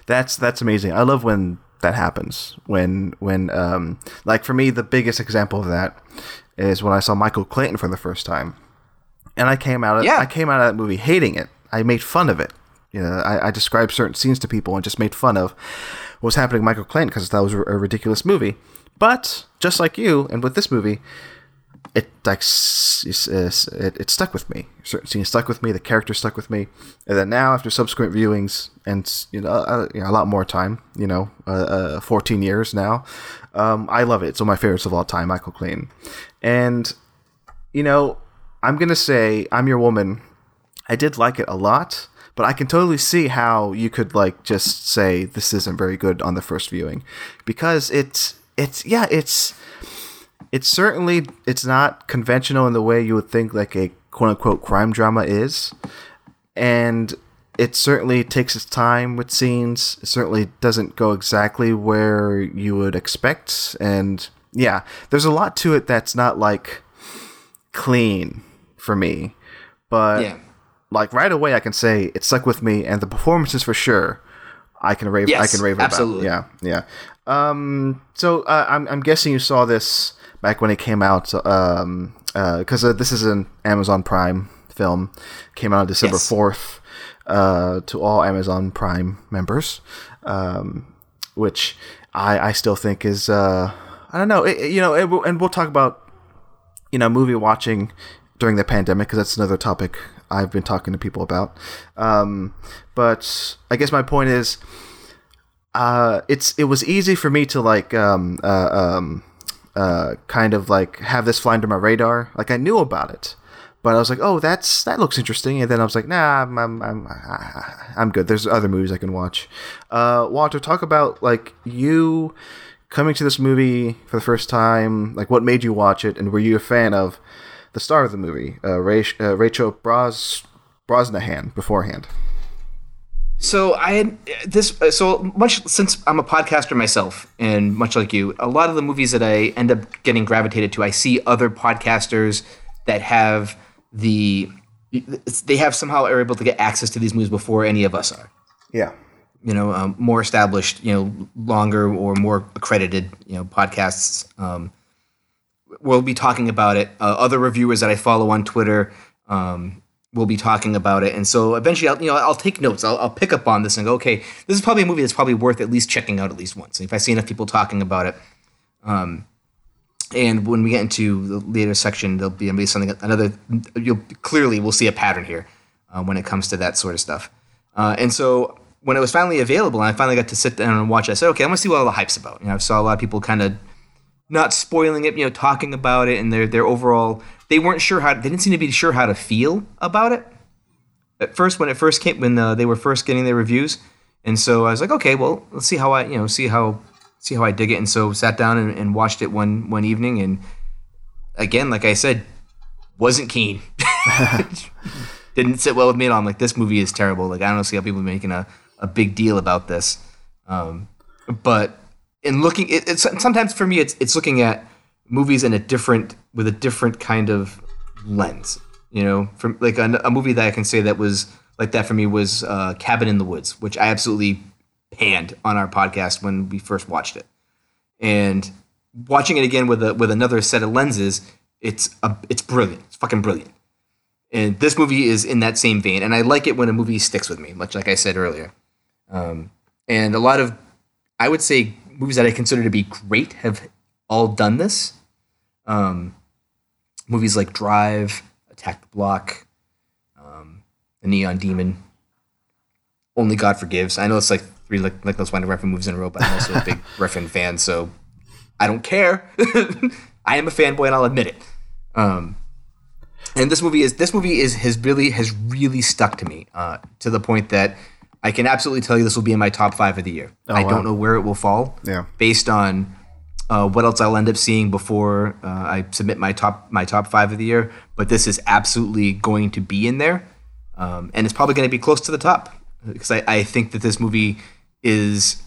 That's amazing. I love when that happens. When like for me, the biggest example of that is when I saw Michael Clayton for the first time, and I came out of that movie hating it. I made fun of it. You know, I described certain scenes to people and just made fun of what was happening to Michael Clayton because that was a ridiculous movie. But just like you, and with this movie, it stuck with me. Certain scenes stuck with me. The character stuck with me. And then now, after subsequent viewings and a lot more time, 14 years now, I love it. It's one of my favorites of all time, Michael Clayton. And I'm gonna say I'm Your Woman. I did like it a lot, but I can totally see how you could just say this isn't very good on the first viewing, because it's not conventional in the way you would think a quote unquote crime drama is. And it certainly takes its time with scenes. It certainly doesn't go exactly where you would expect. And yeah, there's a lot to it that's not clean for me. But yeah, right away I can say it stuck with me, and the performances for sure I can rave. Yes, I can rave absolutely. About. Yeah, yeah. I'm guessing you saw this back when it came out, because this is an Amazon Prime film. Came out on December 4th to all Amazon Prime members, which I still think is I don't know. And we'll talk about movie watching during the pandemic, because that's another topic I've been talking to people about. But I guess my point is, it was easy for me to have this fly under my radar. I knew about it, but I was like, oh, that looks interesting. And then I was like, nah, I'm good. There's other movies I can watch. Walter, talk about you coming to this movie for the first time. What made you watch it, and were you a fan of the star of the movie, Rachel Brosnahan, beforehand? So since I'm a podcaster myself, and much like you, a lot of the movies that I end up getting gravitated to, I see other podcasters that somehow are able to get access to these movies before any of us are. Yeah. More established, longer or more accredited, podcasts, we'll be talking about it. Other reviewers that I follow on Twitter will be talking about it. And so eventually I'll take notes. I'll pick up on this and go, okay, this is probably a movie that's probably worth at least checking out at least once, if I see enough people talking about it. And when we get into the later section, there'll be something, we'll see a pattern here when it comes to that sort of stuff. And so when it was finally available and I finally got to sit down and watch it, I said, okay, I'm going to see what all the hype's about. I saw a lot of people kind of not spoiling it, talking about it, and their overall, they didn't seem to be sure how to feel about it at first when they were first getting their reviews. And so I was like, okay, well, let's see how I dig it. And so sat down and watched it one evening, and again, like I said, wasn't keen. Didn't sit well with me at all. I'm like, this movie is terrible. I don't see how people are making a big deal about this, but. And looking, it's sometimes for me, it's looking at movies with a different kind of lens. From a movie that I can say that was like that for me was Cabin in the Woods, which I absolutely panned on our podcast when we first watched it. And watching it again with another set of lenses, it's brilliant. It's fucking brilliant. And this movie is in that same vein, and I like it when a movie sticks with me, much like I said earlier. And a lot of, I would say, movies that I consider to be great have all done this. Movies like Drive, Attack the Block, The Neon Demon, Only God Forgives. I know it's three those Wendell Refn movies in a row, but I'm also a big Refn fan, so I don't care. I am a fanboy, and I'll admit it. And this movie has really stuck to me, to the point that I can absolutely tell you this will be in my top 5 of the year. Oh, I don't know where it will fall, based on what else I'll end up seeing before I submit my top 5 of the year. But this is absolutely going to be in there, and it's probably going to be close to the top, because I think that this movie is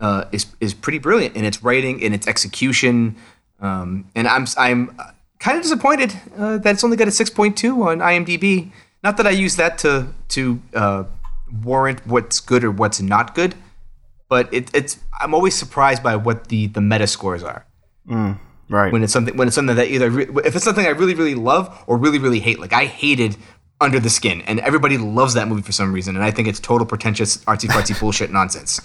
pretty brilliant in its writing, in its execution, and I'm kind of disappointed that it's only got a 6.2 on IMDb. Not that I use that to warrant what's good or what's not good, but I'm always surprised by what the meta scores are. Right. When it's something that if it's something I really really love or really really hate. I hated Under the Skin, and everybody loves that movie for some reason, and I think it's total pretentious, artsy-fartsy bullshit nonsense.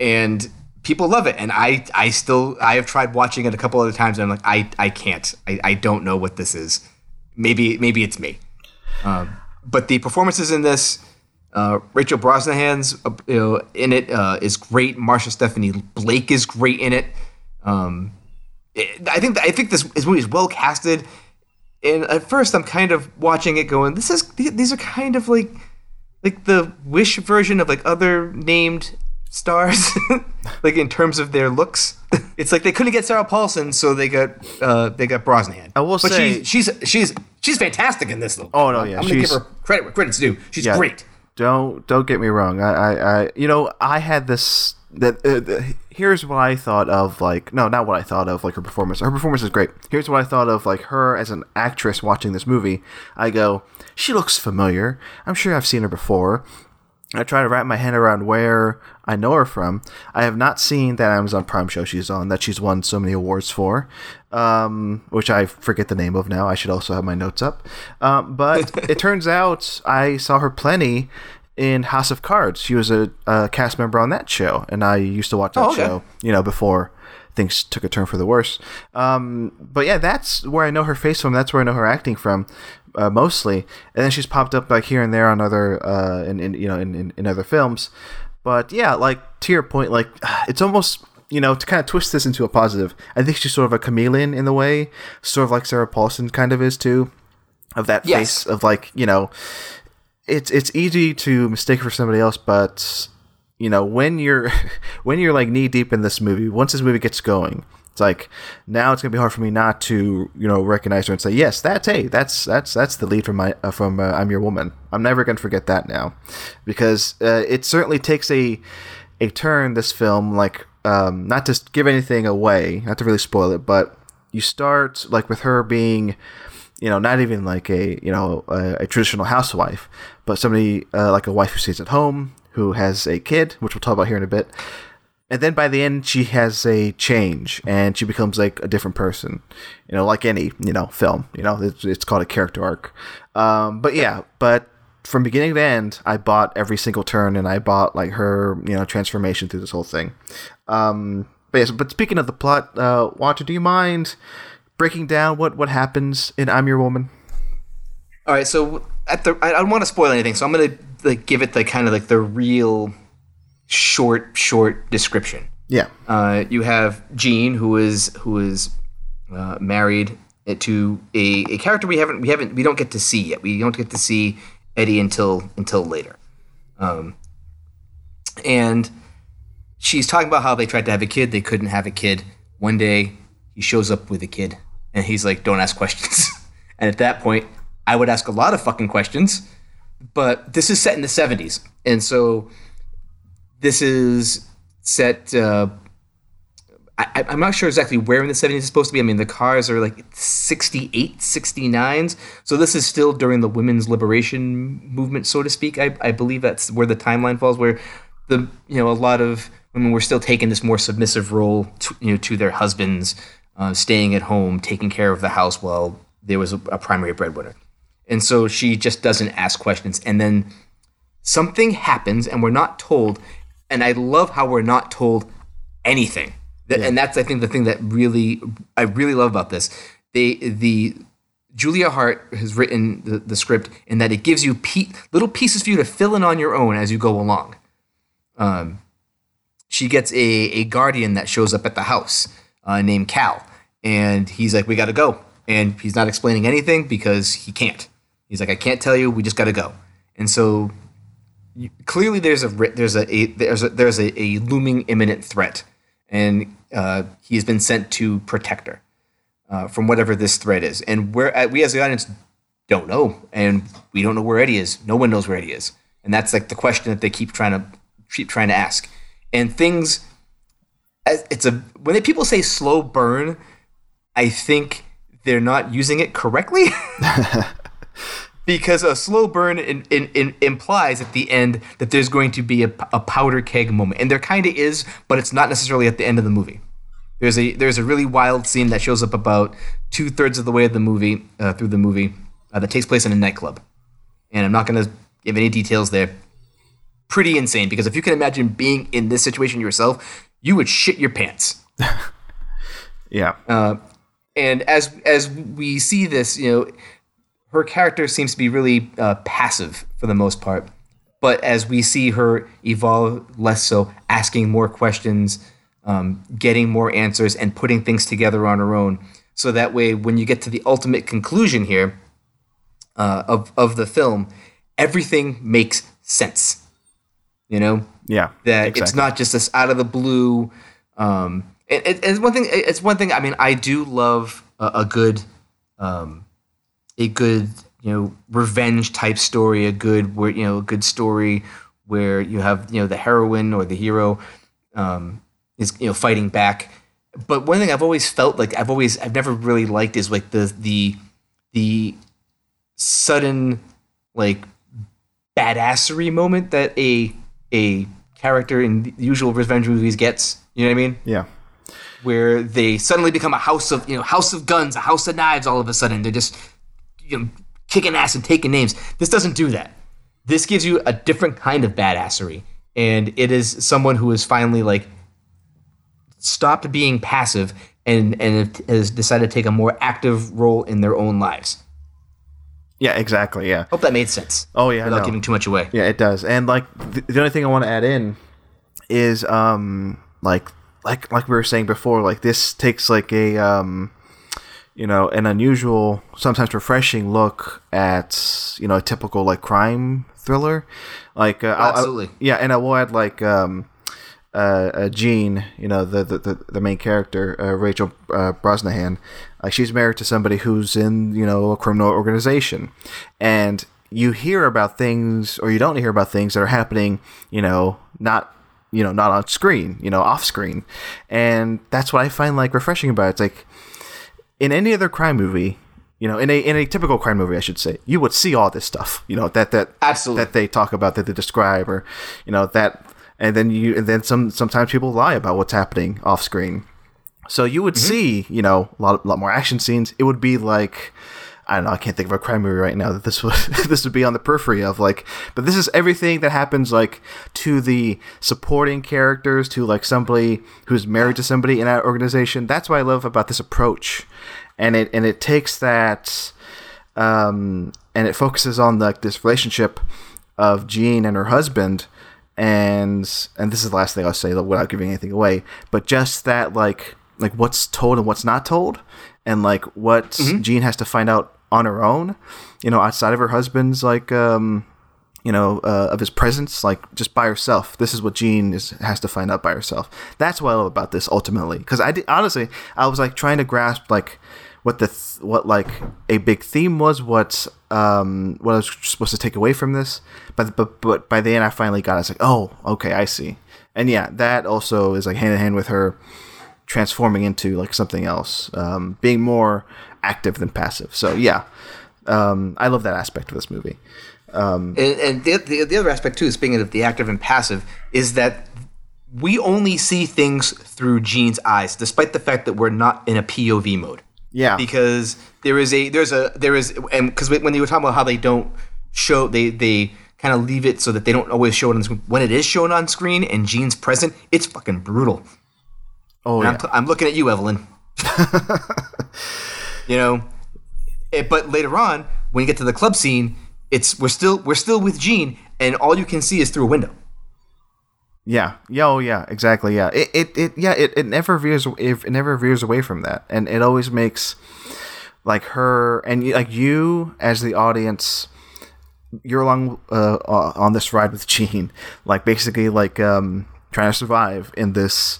And people love it, and I have tried watching it a couple other times, and I'm like, I can't. I don't know what this is. Maybe it's me. But the performances in this, Rachel Brosnahan's in it is great. Marsha Stephanie Blake is great in it. I think this movie is well casted. And at first, I'm kind of watching it, going, "These are kind of like the Wish version of like other named stars, like in terms of their looks. It's like they couldn't get Sarah Paulson, so they got Brosnahan. I will say, she's fantastic in this, though. Oh no, yeah, I'm gonna give her credit where credit's due. She's great. Don't get me wrong. I had this. Here's what I thought of, like, no, not what I thought of, like, her performance. Her performance is great. Here's what I thought of, like, her as an actress watching this movie. I go, she looks familiar. I'm sure I've seen her before. I try to wrap my head around where I know her from. I have not seen that Amazon Prime show she's on, that she's won so many awards for, which I forget the name of now. I should also have my notes up. But it turns out I saw her plenty in House of Cards. She was a cast member on that show, and I used to watch that show, before things took a turn for the worse. But yeah, that's where I know her face from. That's where I know her acting from, mostly. And then she's popped up like here and there on other, in other films. But yeah, like to your point, like it's almost, to kind of twist this into a positive. I think she's sort of a chameleon in the way, sort of like Sarah Paulson kind of is too, of that face of like It's easy to mistake for somebody else, but when you're like knee deep in this movie, once this movie gets going, it's like now it's gonna be hard for me not to recognize her and say, yes, that's the lead from I'm Your Woman. I'm never gonna forget that now, because it certainly takes a turn. This film, like not to give anything away, not to really spoil it, but you start like with her being. Not even like a traditional housewife, but somebody like a wife who stays at home, who has a kid, which we'll talk about here in a bit. And then by the end, she has a change and she becomes like a different person, like any, film, it's called a character arc. But from beginning to end, I bought every single turn and I bought like her, transformation through this whole thing. But speaking of the plot, Walter, do you mind breaking down what happens in I'm Your Woman? All right, so I don't want to spoil anything, so I'm gonna like give it like kind of like the real short description. Yeah. You have Jean, who is married to a character we don't get to see yet. We don't get to see Eddie until later, and she's talking about how they tried to have a kid, they couldn't have a kid. One day, he shows up with a kid, and he's like, don't ask questions. And at that point, I would ask a lot of fucking questions, but this is set in the 70s. And so this is set, I'm not sure exactly where in the 70s it's supposed to be. I mean, the cars are like 68, 69s. So this is still during the women's liberation movement, so to speak. I believe that's where the timeline falls, where the, a lot of women were still taking this more submissive role to their husbands, staying at home, taking care of the house while there was a primary breadwinner. And so she just doesn't ask questions. And then something happens and we're not told. And I love how we're not told anything. Yeah. And that's, I think, the thing that I really love about this. Julia Hart has written the script in that it gives you little pieces for you to fill in on your own as you go along. She gets a guardian that shows up at the house named Cal. And he's like, we got to go. And he's not explaining anything because he can't. He's like, I can't tell you. We just got to go. And so clearly there's a looming imminent threat. And he has been sent to protect her from whatever this threat is. And we as the audience don't know. And we don't know where Eddie is. No one knows where Eddie is. And that's like the question that they keep trying to ask. And things, when people say slow burn, I think they're not using it correctly because a slow burn implies at the end that there's going to be a powder keg moment, and there kind of is, but it's not necessarily at the end of the movie. There's a really wild scene that shows up about two-thirds of the way through the movie, that takes place in a nightclub. And I'm not going to give any details there. Pretty insane, because if you can imagine being in this situation yourself, you would shit your pants. Yeah. And as we see this, you know, her character seems to be really passive for the most part. But as we see her evolve less so, asking more questions, getting more answers, and putting things together on her own. So that way, when you get to the ultimate conclusion here of the film, everything makes sense. You know? Yeah. That exactly. It's not just this out of the blue. It's one thing. I mean, I do love a good revenge type story, a good story where you have, the heroine or the hero is, fighting back. But one thing I've always felt like I've never really liked is like the sudden like badassery moment that a character in the usual revenge movies gets. You know what I mean? Yeah. Where they suddenly become a house of guns, a house of knives all of a sudden. They're just, kicking ass and taking names. This doesn't do that. This gives you a different kind of badassery. And it is someone who has finally like stopped being passive and has decided to take a more active role in their own lives. Yeah, exactly. Yeah. Hope that made sense. Oh yeah. Without giving too much away. Yeah, it does. And like the only thing I want to add in is like we were saying before, like this takes like a, an unusual, sometimes refreshing look at, a typical like crime thriller. Like, absolutely. And I will add like, Jean, the main character, Rachel Brosnahan, like she's married to somebody who's in, a criminal organization, and you hear about things or you don't hear about things that are happening, not on screen, off screen. And that's what I find like refreshing about it. It's like, in any other crime movie, in a typical crime movie, I should say, you would see all this stuff, that absolutely that they talk about, that they describe, or that, and then sometimes people lie about what's happening off screen. So you would see, a lot more action scenes. It would be like, I don't know, I can't think of a crime movie right now that this would be on the periphery of, like, but this is everything that happens, like, to the supporting characters, to, like, somebody who's married to somebody in that organization. That's what I love about this approach. And it takes that, and it focuses on, like, this relationship of Jean and her husband, and this is the last thing I'll say without giving anything away, but just that, like what's told and what's not told, and like what Jean has to find out on her own, outside of her husband's like, of his presence, like just by herself. This is what Jean has to find out by herself. That's what I love about this ultimately, because I was like trying to grasp like what like a big theme was, what I was supposed to take away from this, but by the end I finally got it. I was like, oh, okay, I see. And yeah, that also is like hand in hand with her transforming into like something else, being more active than passive. So yeah, I love that aspect of this movie. And the other aspect too, speaking of the active and passive, is that we only see things through Jean's eyes, despite the fact that we're not in a POV mode. Yeah, because because when they were talking about how they don't show, they kind of leave it so that they don't always show it on the screen. When it is shown on screen and Jean's present, it's fucking brutal. Oh, yeah. I'm looking at you, Evelyn. But later on, when you get to the club scene, we're still with Jean, and all you can see is through a window. Yeah. Yeah. Oh, yeah. Exactly. Yeah. It never veers away from that, and it always makes like her and like you as the audience, you're along on this ride with Jean, like basically like trying to survive in this,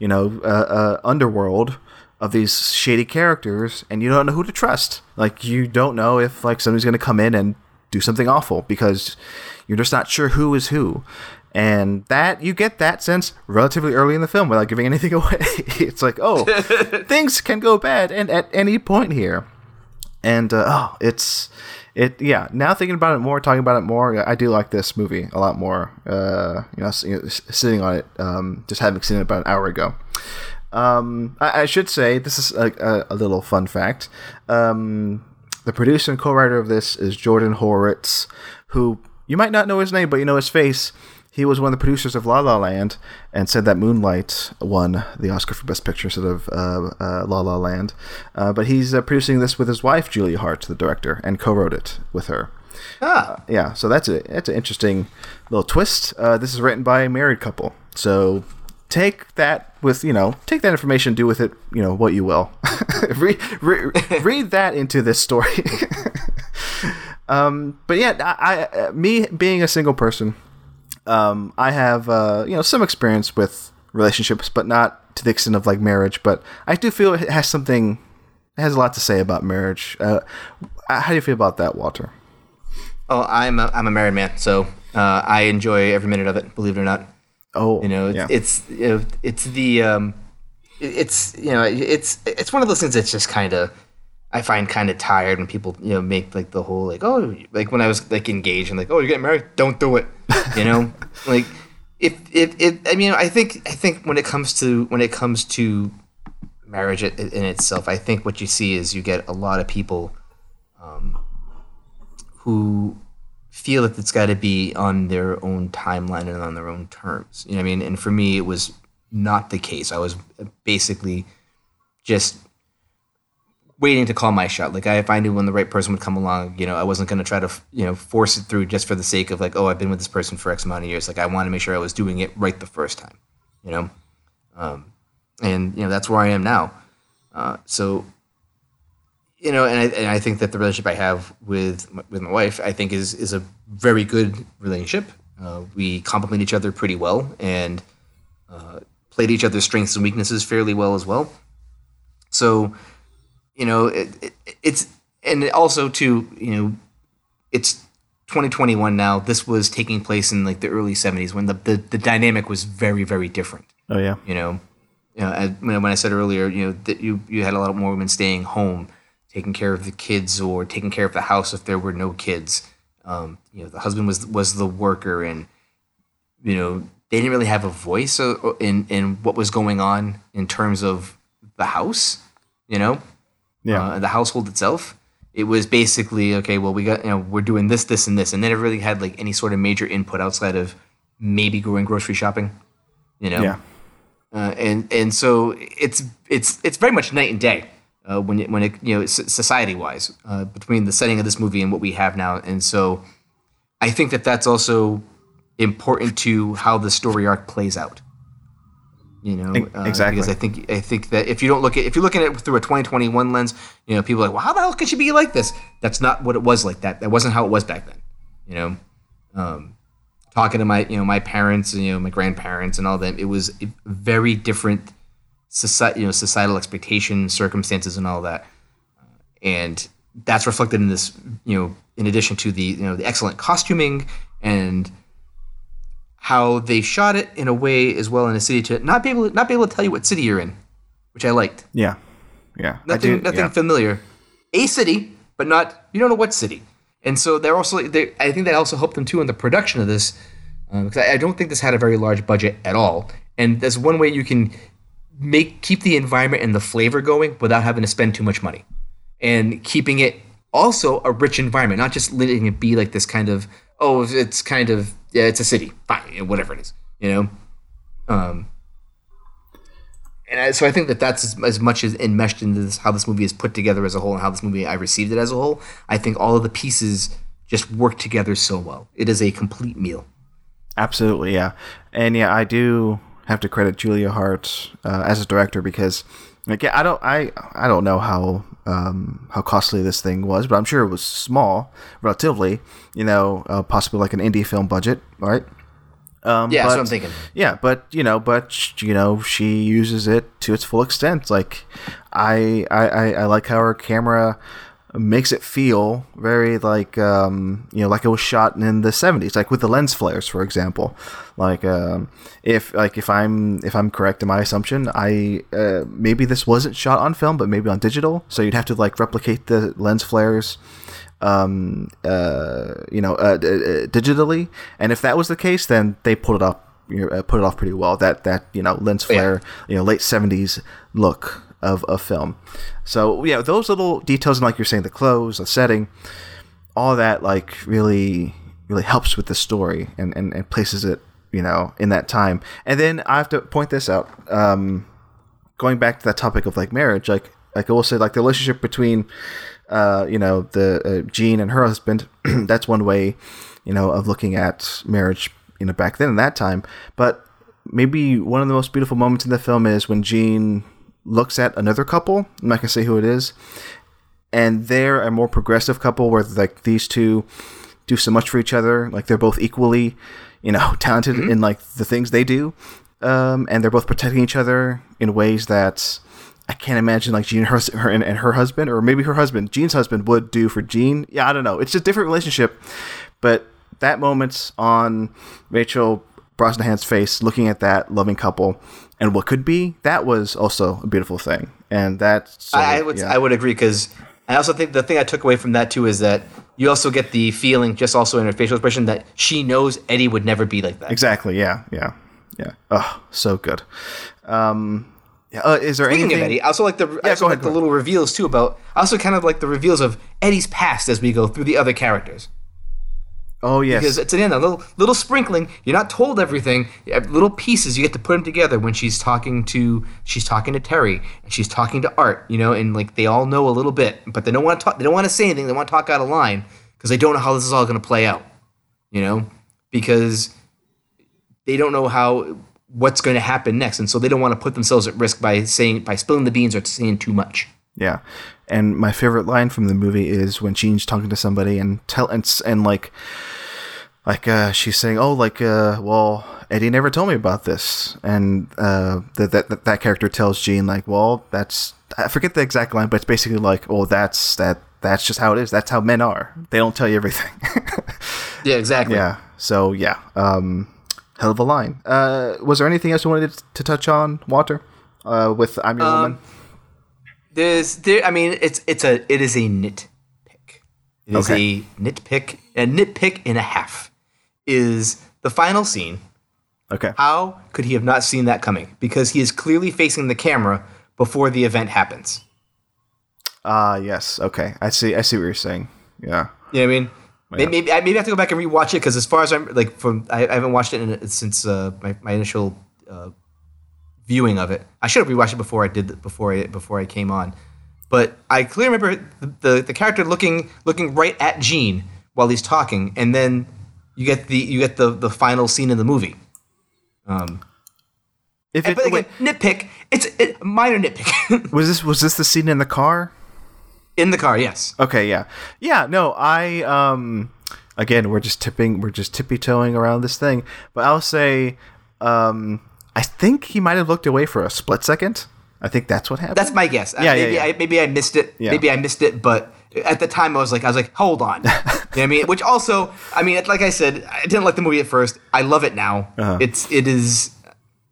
underworld of these shady characters, and you don't know who to trust. Like, you don't know if like somebody's going to come in and do something awful, because you're just not sure who is who. And that you get that sense relatively early in the film without giving anything away. It's like, oh, things can go bad and at any point here. And now thinking about it more, talking about it more, I do like this movie a lot more. Sitting on it, just having seen it about an hour ago. I should say this is a little fun fact. The producer and co-writer of this is Jordan Horowitz, who you might not know his name, but you know his face. He was one of the producers of La La Land and said that Moonlight won the Oscar for Best Picture instead of La La Land. But he's producing this with his wife, Julia Hart, the director, and co-wrote it with her. Yeah, so that's an interesting little twist. This is written by a married couple. So take that with, take that information, do with it, what you will. Read that into this story. But yeah, I me being a single person, I have, some experience with relationships, but not to the extent of like marriage, but I do feel it has a lot to say about marriage. How do you feel about that, Walter? Oh, I'm a married man, so I enjoy every minute of it. Believe it or not. Oh, it's one of those things that's just kind of I find kind of tired when people make like the whole when I was like engaged and like, oh, you're getting married, don't do it, like if I think when it comes to marriage in itself, I think what you see is you get a lot of people. Who feel that it's got to be on their own timeline and on their own terms. You know what I mean? And for me, it was not the case. I was basically just waiting to call my shot. Like, if I knew when the right person would come along, I wasn't going to try to, force it through just for the sake of like, oh, I've been with this person for X amount of years. Like, I want to make sure I was doing it right the first time, And that's where I am now. And I think that the relationship I have with my wife, I think is a very good relationship. We complement each other pretty well and play to each other's strengths and weaknesses fairly well as well. So, it's and also too, it's 2021 now. This was taking place in like the early 70s when the dynamic was very, very different. Oh yeah, when I said earlier, that you had a lot more women staying home. Taking care of the kids or taking care of the house if there were no kids. The husband was the worker, and they didn't really have a voice in what was going on in terms of the house. The household itself. It was basically okay. Well, we got we're doing this, this, and this, and they never really had like any sort of major input outside of maybe going grocery shopping. And so it's very much night and day. When it society wise between the setting of this movie and what we have now, and so I think that that's also important to how the story arc plays out. Exactly, because I think that if you're looking at it through a 2021 lens, people are like, well, how the hell could she be like this? That's not what it was like that. That wasn't how it was back then. Talking to my my parents and my grandparents and all that, it was a very different. Societal expectations, circumstances, and all that, and that's reflected in this. In addition to the the excellent costuming and how they shot it in a way as well in a city to not be able to tell you what city you're in, which I liked. Yeah. Nothing familiar. A city, but not you don't know what city. And so they're also. I think that also helped them too in the production of this, because I don't think this had a very large budget at all. And that's one way you can. Keep the environment and the flavor going without having to spend too much money, and keeping it also a rich environment, not just letting it be like this kind of it's a city, fine, whatever it is, So I think that that's as much as enmeshed into this, how this movie is put together as a whole and how this movie I received it as a whole. I think all of the pieces just work together so well. It is a complete meal. Absolutely, yeah, and yeah, I do. Have to credit Julia Hart as a director because, I don't know how costly this thing was, but I'm sure it was small, relatively, possibly like an indie film budget, right? That's what I'm thinking. Yeah, but she uses it to its full extent. Like, I like how her camera makes it feel very like like it was shot in the 70s, like with the lens flares, for example. Like if I'm correct in my assumption, I maybe this wasn't shot on film, but maybe on digital. So you'd have to like replicate the lens flares, digitally. And if that was the case, then they put it off pretty well. That lens flare, late 70s look. of a film. So yeah, those little details, and like you're saying, the clothes, the setting, all that like really helps with the story and places it, you know, in that time. And then I have to point this out. Going back to that topic of like marriage, like I will say, like the relationship between, the Jean and her husband, that's one way, you know, of looking at marriage, you know, back then in that time. But maybe one of the most beautiful moments in the film is when Jean looks at another couple. I'm not going to say who it is. And they're a more progressive couple where like these two do so much for each other. Like they're both equally, you know, talented in like the things they do. And they're both protecting each other in ways that I can't imagine like Jean and her husband, or maybe her husband, Jean's husband, would do for Jean. Yeah, I don't know. It's a different relationship. But that moment on Rachel Brosnahan's face looking at that loving couple and what could be, that was also a beautiful thing. And that's I would agree, because I also think the thing I took away from that too is that you also get the feeling just also in her facial expression that she knows Eddie would never be like that. Exactly. Yeah. Oh, so good. Is there anything? Speaking of Eddie, I also like the I also like the little reveals too about. I also kind of like the reveals of Eddie's past as we go through the other characters. Oh yes, because it's again a little sprinkling. You're not told everything. Little pieces you get to put them together when she's talking to Terry and she's talking to Art. You know, and like they all know a little bit, but they don't want to talk. They don't want to say anything. They want to talk out of line because they don't know how this is all going to play out. You know, because they don't know what's going to happen next, and so they don't want to put themselves at risk by spilling the beans or saying too much. Yeah, and my favorite line from the movie is when Jean's talking to somebody and she's saying, well, Eddie never told me about this, and that character tells Jean like, well, that's, I forget the exact line, but it's basically like, oh, that's just how it is. That's how men are. They don't tell you everything. Yeah, exactly. Yeah. So yeah. Hell of a line. Was there anything else you wanted to touch on, Walter, with I'm Your Woman? It is a nitpick. A nitpick and a half is the final scene. Okay. How could he have not seen that coming? Because he is clearly facing the camera before the event happens. Yes. Okay. I see what you're saying. Yeah. You know what I mean? Yeah. Maybe I have to go back and rewatch it, because as far as I'm like, I haven't watched it since my initial viewing of it. I should have rewatched it before I came on, but I clearly remember the character looking right at Jean while he's talking, and then you get the final scene in the movie. Nitpick. It's a minor nitpick. was this the scene in the car? In the car, yes. Okay, yeah. Yeah, no, I, again, we're just tippy-toeing around this thing, but I'll say, I think he might have looked away for a split second. I think that's what happened. That's my guess. Yeah, Maybe I missed it. Yeah. Maybe I missed it, but at the time I was like, hold on. You know what I mean? Which also, I mean, like I said, I didn't like the movie at first. I love it now. Uh-huh.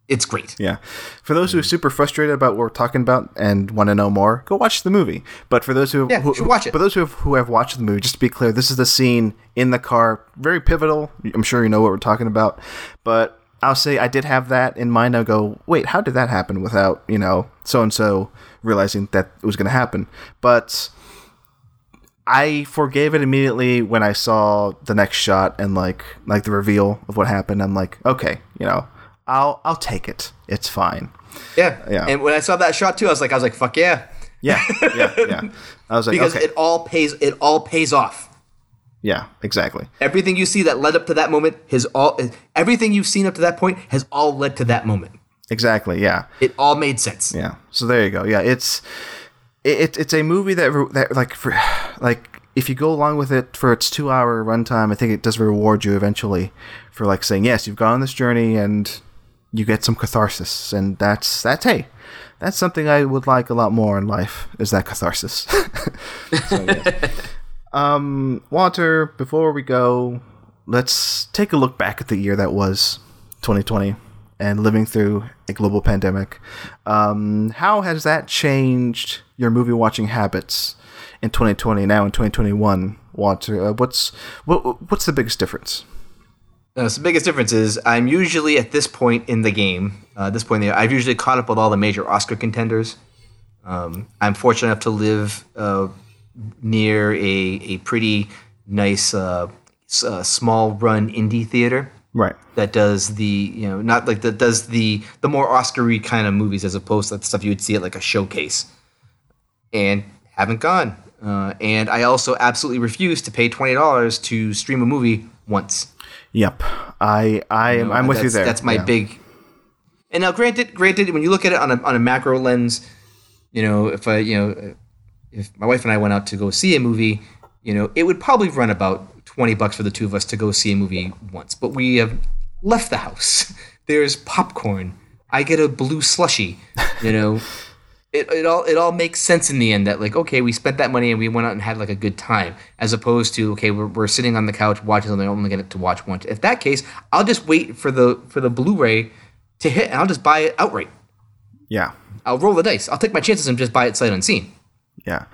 It's great. Yeah. For those who are super frustrated about what we're talking about and want to know more, go watch the movie. But for those who watch it. For those who have watched the movie, just to be clear, this is the scene in the car, very pivotal. I'm sure you know what we're talking about. But I'll say I did have that in mind. I'll go, wait, how did that happen without, you know, so-and-so realizing that it was going to happen? But I forgave it immediately when I saw the next shot and like the reveal of what happened. I'm like, okay, you know. I'll take it. It's fine. Yeah. And when I saw that shot too, I was like, fuck yeah. Yeah. I was like, because okay. It all pays off. Yeah, exactly. Everything you see that led up to that moment everything you've seen up to that point has all led to that moment. Exactly. Yeah. It all made sense. Yeah. So there you go. Yeah. It's a movie that if you go along with it for its 2-hour runtime, I think it does reward you eventually for like saying, yes, you've gone on this journey and you get some catharsis. And that's something I would like a lot more in life, is that catharsis. So, yeah. Walter, before we go, let's take a look back at the year that was 2020 and living through a global pandemic. How has that changed your movie watching habits in 2020, now in 2021, Walter? What's the biggest difference? So the biggest difference is I'm usually at this point in the game, I've usually caught up with all the major Oscar contenders. I'm fortunate enough to live near a pretty nice small run indie theater, right? That does the that does the more Oscar-y kind of movies as opposed to the stuff you would see at like a showcase. And haven't gone. And I also absolutely refuse to pay $20 to stream a movie once. Yep, I'm with you there. That's my big. And now, granted, when you look at it on a macro lens, if my wife and I went out to go see a movie, it would probably run about $20 for the two of us to go see a movie once. But we have left the house. There's popcorn. I get a blue slushie. It all makes sense in the end that like, okay, we spent that money and we went out and had like a good time, as opposed to, okay, we're sitting on the couch watching something. I'm only going to watch once. If that case, I'll just wait for the Blu-ray to hit and I'll just buy it outright. Yeah. I'll roll the dice. I'll take my chances and just buy it sight unseen. Yeah.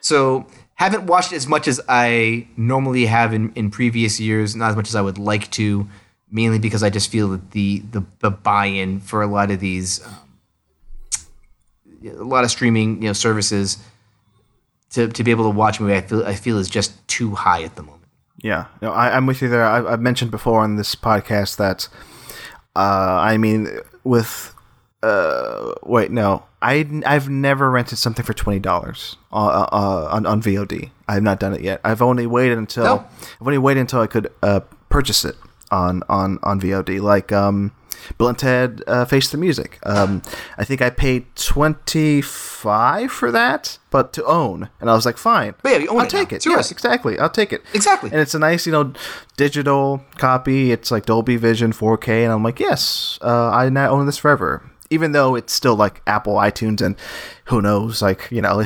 So haven't watched as much as I normally have in previous years, not as much as I would like to, mainly because I just feel that the buy-in for a lot of these a lot of streaming, services to be able to watch a movie, I feel is just too high at the moment. Yeah, no, I'm with you there. I've mentioned before on this podcast that, I've never rented something for $20 on VOD. I've not done it yet. I've only waited until I could purchase it on VOD. Like Bill and Ted Face the Music. I think I paid $25 for that, but to own. And I was like, fine. But yeah, you own I'll it take now. It. Yes, exactly. I'll take it. Exactly. And it's a nice, digital copy. It's like Dolby Vision 4K. And I'm like, yes, I now own this forever. Even though it's still like Apple iTunes and who knows, if you never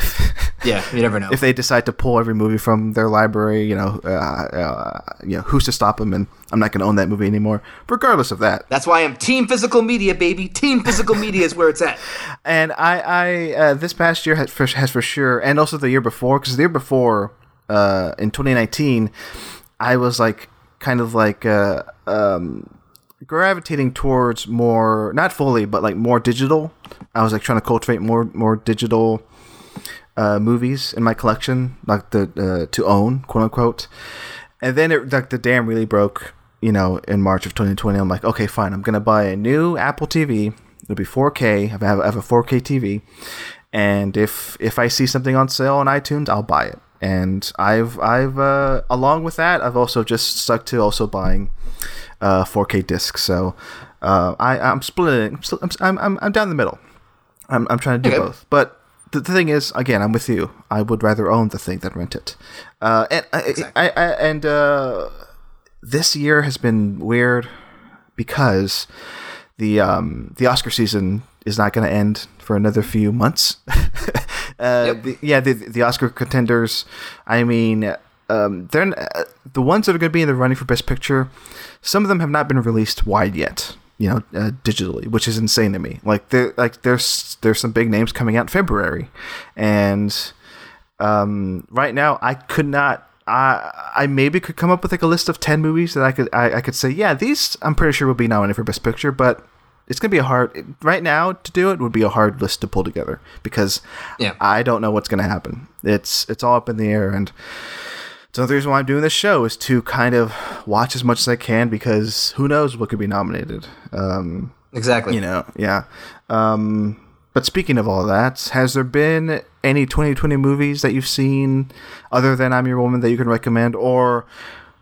know if they decide to pull every movie from their library, who's to stop them? And I'm not going to own that movie anymore, regardless of that. That's why I'm Team Physical Media, baby. Team Physical Media is where it's at. And I this past year has for sure, and also the year before, because the year before in 2019, I was like kind of like. Gravitating towards more, not fully, but like more digital. I was like trying to cultivate more digital movies in my collection, like the to own, quote unquote. And then it like the dam really broke, in March of 2020. I'm like, okay, fine, I'm gonna buy a new Apple TV. It'll be 4K. I have a 4K TV, and if I see something on sale on iTunes, I'll buy it. And I've along with that, I've also just stuck to also buying 4K discs, so I'm splitting. I'm down the middle. I'm trying to do both, but the thing is, again, I'm with you. I would rather own the thing than rent it. This year has been weird because the Oscar season is not going to end for another few months. The Oscar contenders. I mean. They're the ones that are going to be in the running for Best Picture. Some of them have not been released wide yet, digitally, which is insane to me. There's some big names coming out in February, and right now I could not. I maybe could come up with like a list of 10 movies that I could say, yeah, these I'm pretty sure will be nominated for Best Picture, but. It's going to be a hard – right now to do it would be a hard list to pull together because I don't know what's going to happen. It's all up in the air. And so the reason why I'm doing this show is to kind of watch as much as I can because who knows what could be nominated. Exactly. Yeah. But speaking of all that, has there been any 2020 movies that you've seen other than I'm Your Woman that you can recommend or –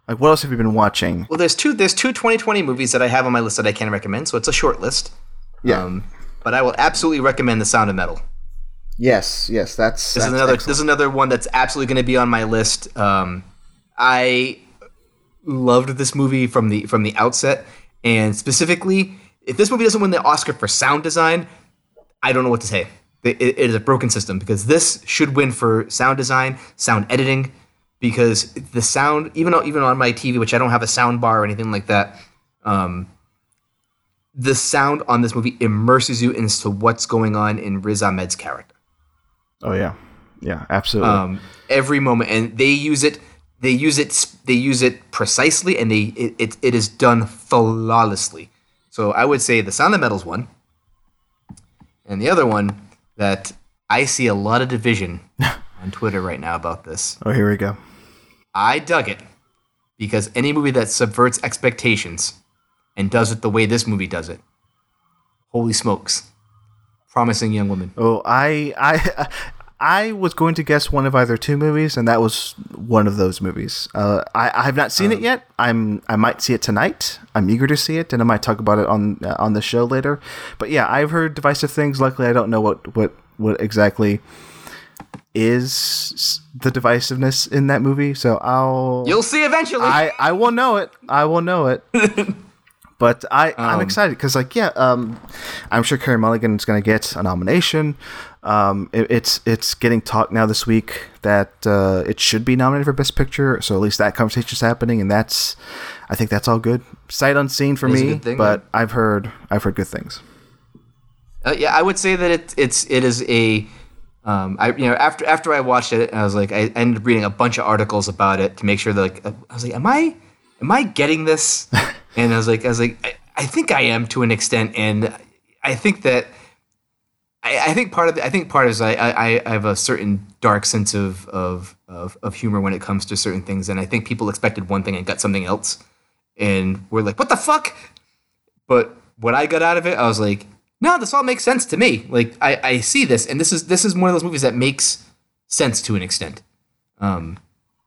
like what else have you been watching? Well, there's two 2020 movies that I have on my list that I can recommend, so it's a short list. Yeah. But I will absolutely recommend The Sound of Metal. Yes, this is another one that's absolutely going to be on my list. I loved this movie from the outset, and specifically, if this movie doesn't win the Oscar for sound design, I don't know what to say. It is a broken system because this should win for sound design, sound editing. Because the sound, even on my TV, which I don't have a sound bar or anything like that, the sound on this movie immerses you into what's going on in Riz Ahmed's character. Oh yeah, absolutely. Every moment, and they use it precisely, and it is done flawlessly. So I would say The Sound of Metal's one, and the other one that I see a lot of division on Twitter right now about this. Oh, here we go. I dug it because any movie that subverts expectations and does it the way this movie does it, holy smokes, Promising Young Woman. Oh, I was going to guess one of either two movies, and that was one of those movies. I have not seen it yet. I might see it tonight. I'm eager to see it, and I might talk about it on the show later. But yeah, I've heard divisive things. Luckily, I don't know what exactly is the divisiveness in that movie. So you'll see eventually. I will know it. I will know it. But I'm excited because, I'm sure Carey Mulligan is going to get a nomination. It's getting talk now this week that it should be nominated for Best Picture. So at least that conversation is happening, and I think that's all good. Sight unseen for me, but I've heard good things. I would say that it is a. After I watched it, I was like, I ended up reading a bunch of articles about it to make sure that I was like, am I getting this? And I think I am to an extent, and I think that I think part of it is I have a certain dark sense of humor when it comes to certain things, and I think people expected one thing and got something else, and we're like, what the fuck? But what I got out of it, I was like, no, this all makes sense to me. Like I see this, and this is one of those movies that makes sense to an extent,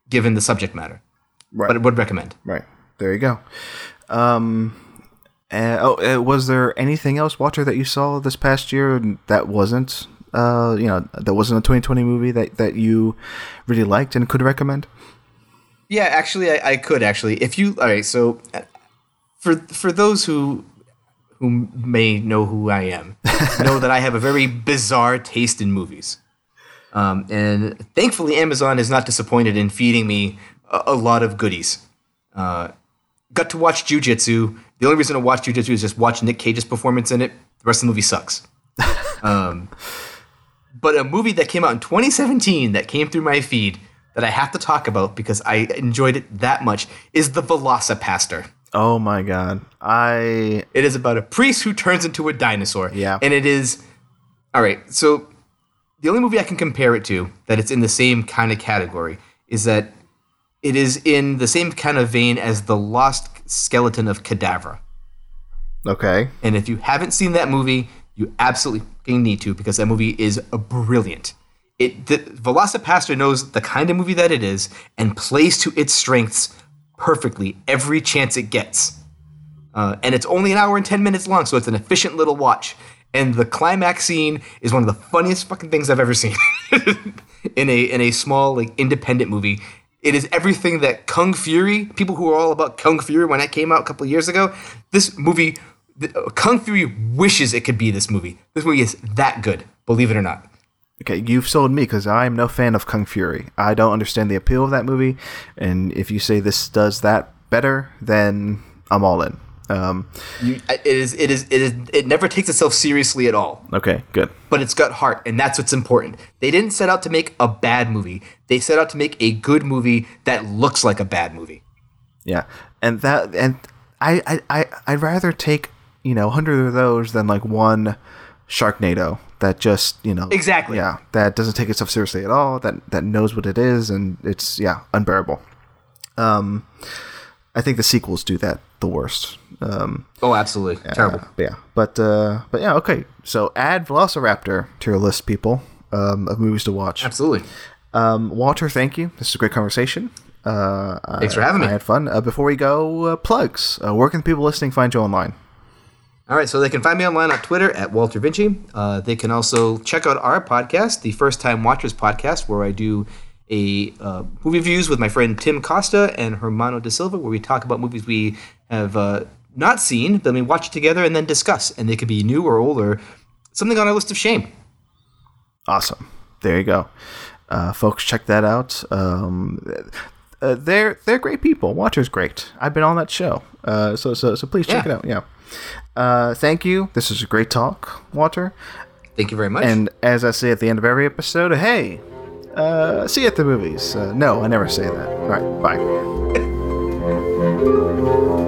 given the subject matter. Right. But I would recommend. Right. There you go. Was there anything else, Walter, that you saw this past year that wasn't a 2020 movie that you really liked and could recommend? Yeah, actually, I could actually. So for those who may know who I am, know that I have a very bizarre taste in movies, and thankfully Amazon is not disappointed in feeding me a lot of goodies. Got to watch Jiu-Jitsu. The only reason I watched Jiu-Jitsu is just watch Nick Cage's performance in it. The rest of the movie sucks. But a movie that came out in 2017 that came through my feed that I have to talk about because I enjoyed it that much is The Velocipastor. Oh, my God. It is about a priest who turns into a dinosaur. Yeah. And it is... All right, so the only movie I can compare it to that it's in the same kind of category is that it is in the same kind of vein as The Lost Skeleton of Cadavra. Okay. And if you haven't seen that movie, you absolutely need to, because that movie is brilliant. Velocipastor knows the kind of movie that it is and plays to its strengths perfectly every chance it gets. And it's only an hour and 10 minutes long, so it's an efficient little watch. And the climax scene is one of the funniest fucking things I've ever seen in a small, like, independent movie. It is everything that Kung Fury, people who are all about Kung Fury when that came out a couple of years ago, this movie, Kung Fury wishes it could be this movie. This movie is that good, believe it or not. Okay, you've sold me because I am no fan of Kung Fury. I don't understand the appeal of that movie, and if you say this does that better, then I'm all in. It never takes itself seriously at all. Okay, good. But it's got heart, and that's what's important. They didn't set out to make a bad movie. They set out to make a good movie that looks like a bad movie. Yeah, I'd rather take 100 of those than like one Sharknado that just exactly that doesn't take itself seriously at all. That knows what it is, and it's unbearable. I think the sequels do that the worst. Absolutely. Terrible. But yeah, okay. So add Velociraptor to your list, people, of movies to watch. Absolutely. Walter, thank you. This is a great conversation. Thanks for having me. I had fun. Before we go, plugs. Where can people listening find you online? All right, so they can find me online on Twitter at Walter Vinci. They can also check out our podcast, the First Time Watchers podcast, where I do movie reviews with my friend Tim Costa and Hermano da Silva, where we talk about movies we have not seen, then we watch it together and then discuss. And they could be new or old or something on our list of shame. Awesome. There you go. Folks, check that out. They're great people. Watcher's great. I've been on that show. So please check it out. Yeah. Thank you. This was a great talk, Walter. Thank you very much. And as I say at the end of every episode, hey... see you at the movies. No, I never say that. All right, bye.